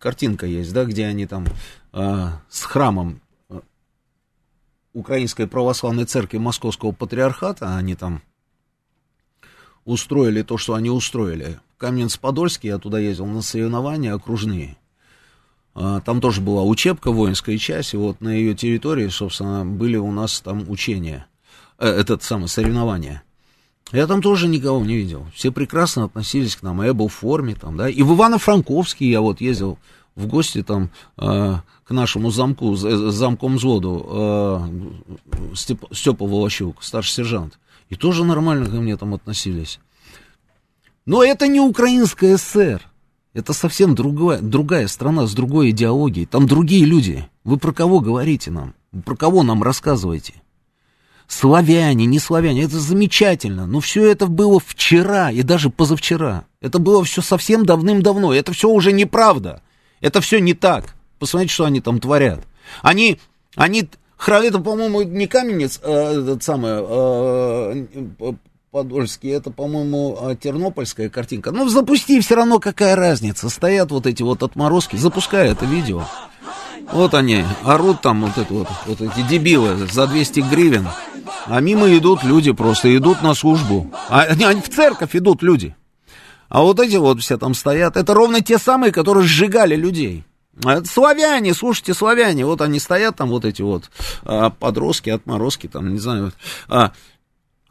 картинка есть, да, где они там с храмом Украинской Православной Церкви Московского Патриархата, они там устроили то, что они устроили. В Каменец-Подольске я туда ездил на соревнования окружные. Там тоже была учебка, воинская часть, и вот на ее территории, собственно, были у нас там учения, соревнования. Я там тоже никого не видел. Все прекрасно относились к нам, а я был в форме там, да. И в Ивано-Франковске я вот ездил в гости там к нашему замкомзводу Степа Волощук, старший сержант. И тоже нормально ко мне там относились. Но это не Украинская ССР. Это совсем другая страна с другой идеологией. Там другие люди. Вы про кого говорите нам? Вы про кого нам рассказываете? Славяне, не славяне. Это замечательно. Но все это было вчера и даже позавчера. Это было все совсем давным-давно. Это все уже неправда. Это все не так. Посмотрите, что они там творят. Они это, по-моему, не Каменец, Подольский, это, по-моему, тернопольская картинка. Ну, запусти, все равно какая разница. Стоят вот эти вот отморозки, запускай это видео. Вот они, орут там вот эти дебилы за 200 гривен. А мимо идут люди просто, идут на службу. Они в церковь идут, люди. А вот эти вот все там стоят. Это ровно те самые, которые сжигали людей. Славяне, слушайте, славяне. Вот они стоят там, вот эти вот подростки, отморозки там, не знаю...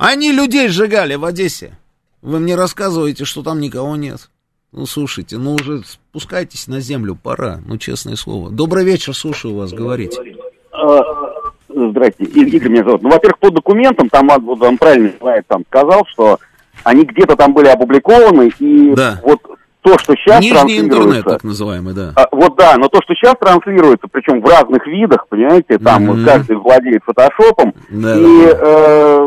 Они людей сжигали в Одессе. Вы мне рассказываете, что там никого нет. Ну, слушайте, ну уже спускайтесь на землю, пора, ну, честное слово. Добрый вечер, слушаю вас, говорите. Здрасте, Игорь меня зовут. Ну, во-первых, по документам, там правильно человек там сказал, что они где-то там были опубликованы, и да. Вот то, что сейчас нижний транслируется... Нижний интернет, так называемый, да. Вот да, но то, что сейчас транслируется, причем в разных видах, понимаете, там каждый владеет фотошопом, да, и... Да.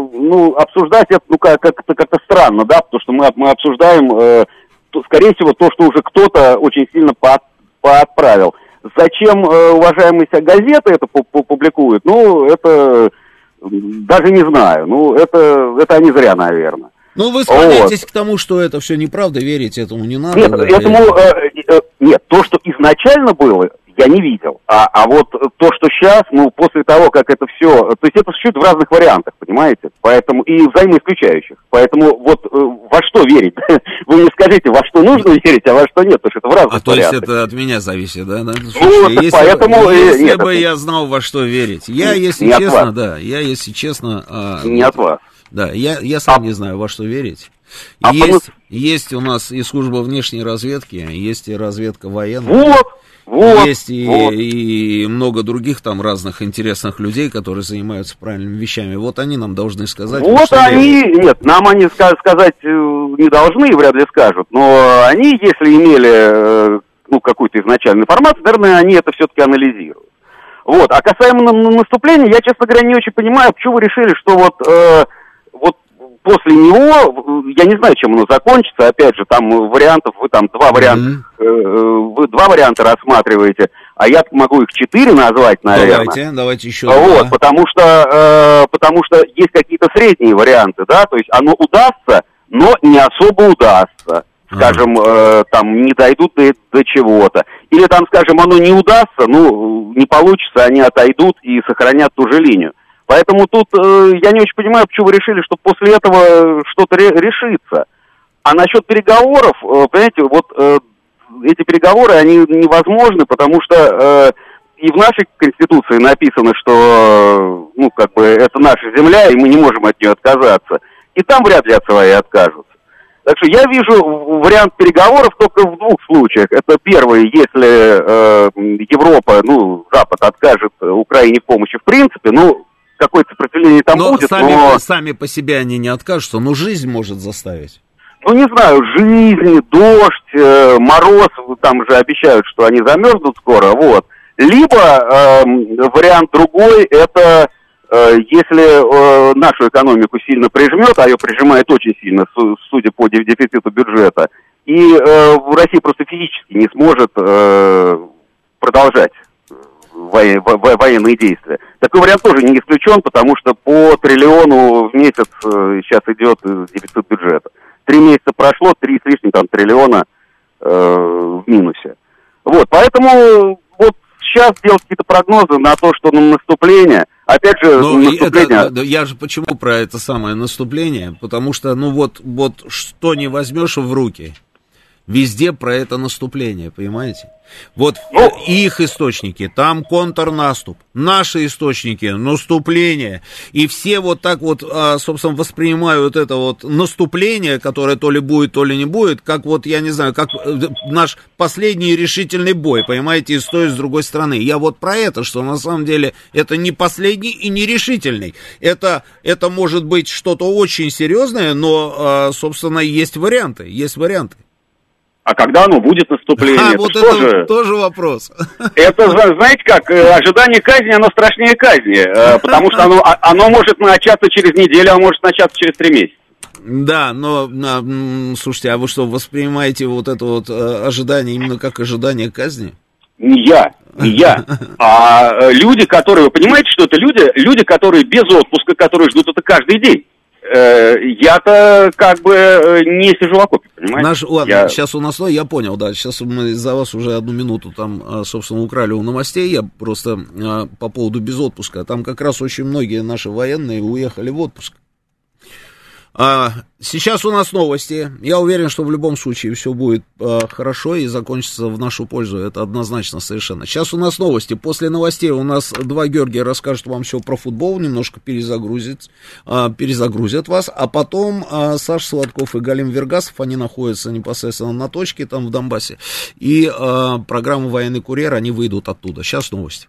Обсуждать это, как-то странно, да, потому что мы обсуждаем, скорее всего, то, что уже кто-то очень сильно поотправил. Зачем уважаемые себя газеты это публикуют, это даже не знаю, это они зря, наверное. Ну, вы склоняетесь к тому, что это все неправда, верить этому не надо. Нет, да, то, что изначально было, я не видел. А вот то, что сейчас, после того, как это все... То есть это существует в разных вариантах, понимаете? Поэтому и взаимоисключающих. Поэтому во что верить? Вы мне скажите, во что нужно верить, а во что нет, потому что это в разных вариантах. То есть это от меня зависит, да? Я знал, во что верить. Я, если честно... Не от вас. Да, я сам не знаю, во что верить. Есть у нас и служба внешней разведки, есть и разведка военная. И много других там разных интересных людей, которые занимаются правильными вещами. Вот они нам должны сказать. Нам они сказать не должны, вряд ли скажут. Но они, если имели какую-то изначальную информацию, наверное, они это все-таки анализируют. Вот. А касаемо наступления, я, честно говоря, не очень понимаю, почему вы решили, что после него, я не знаю, чем оно закончится, опять же, там вариантов, вы там два варианта рассматриваете, а я могу их 4 назвать, наверное. Давайте еще два. Вот, потому что есть какие-то средние варианты, да, то есть оно удастся, но не особо удастся. Скажем, там не дойдут до чего-то. Или там, скажем, оно не удастся, не получится, они отойдут и сохранят ту же линию. Поэтому тут я не очень понимаю, почему вы решили, что после этого что-то решится. А насчет переговоров, понимаете, эти переговоры, они невозможны, потому что и в нашей Конституции написано, что, это наша земля, и мы не можем от нее отказаться. И там вряд ли от своей откажутся. Так что я вижу вариант переговоров только в 2 случаях. Это первый, если Европа, Запад откажет Украине в помощи в принципе, какое-то сопротивление там будет. Сами по себе они не откажутся, но жизнь может заставить. Не знаю, жизнь, дождь, мороз, там же обещают, что они замерзнут скоро, вот. Либо вариант другой, это... Если нашу экономику сильно прижмет, а ее прижимает очень сильно, судя по дефициту бюджета, и Россия просто физически не сможет продолжать военные действия. Такой вариант тоже не исключен, потому что по триллиону в месяц сейчас идет дефицит бюджета. 3 месяца прошло, 3 с лишним триллиона в минусе. Вот, поэтому сейчас делать какие-то прогнозы на то, что наступление... Опять же, наступление... Я же почему про это самое наступление? Потому что, что не возьмешь в руки, везде про это наступление, понимаете? Их источники, там контрнаступ, наши источники, наступление. И все собственно, воспринимают это наступление, которое то ли будет, то ли не будет, как как наш последний решительный бой, понимаете, и с той, и с другой стороны. Я про это, что на самом деле это не последний и не решительный. Это может быть что-то очень серьезное, но, собственно, есть варианты. А когда оно будет наступление? Это тоже вопрос. Это, знаете как, ожидание казни, оно страшнее казни, потому что оно может начаться через неделю, а может начаться через 3 месяца. Да, но, слушайте, а вы что, воспринимаете это ожидание именно как ожидание казни? Не я, а люди, которые, вы понимаете, что это люди, которые без отпуска, которые ждут это каждый день. Я-то не сижу в окопе, понимаете? Сейчас у нас, я понял, да, сейчас мы за вас уже 1 минуту там, собственно, украли у новостей, я просто по поводу без отпуска, там как раз очень многие наши военные уехали в отпуск. Сейчас у нас новости, я уверен, что в любом случае все будет хорошо и закончится в нашу пользу, это однозначно совершенно. Сейчас у нас новости, после новостей у нас 2 Георгия расскажут вам все про футбол, немножко перезагрузят вас, а потом Саша Сладков и Галим Вергасов, они находятся непосредственно на точке там в Донбассе, и программа «Военный курьер», они выйдут оттуда. Сейчас новости.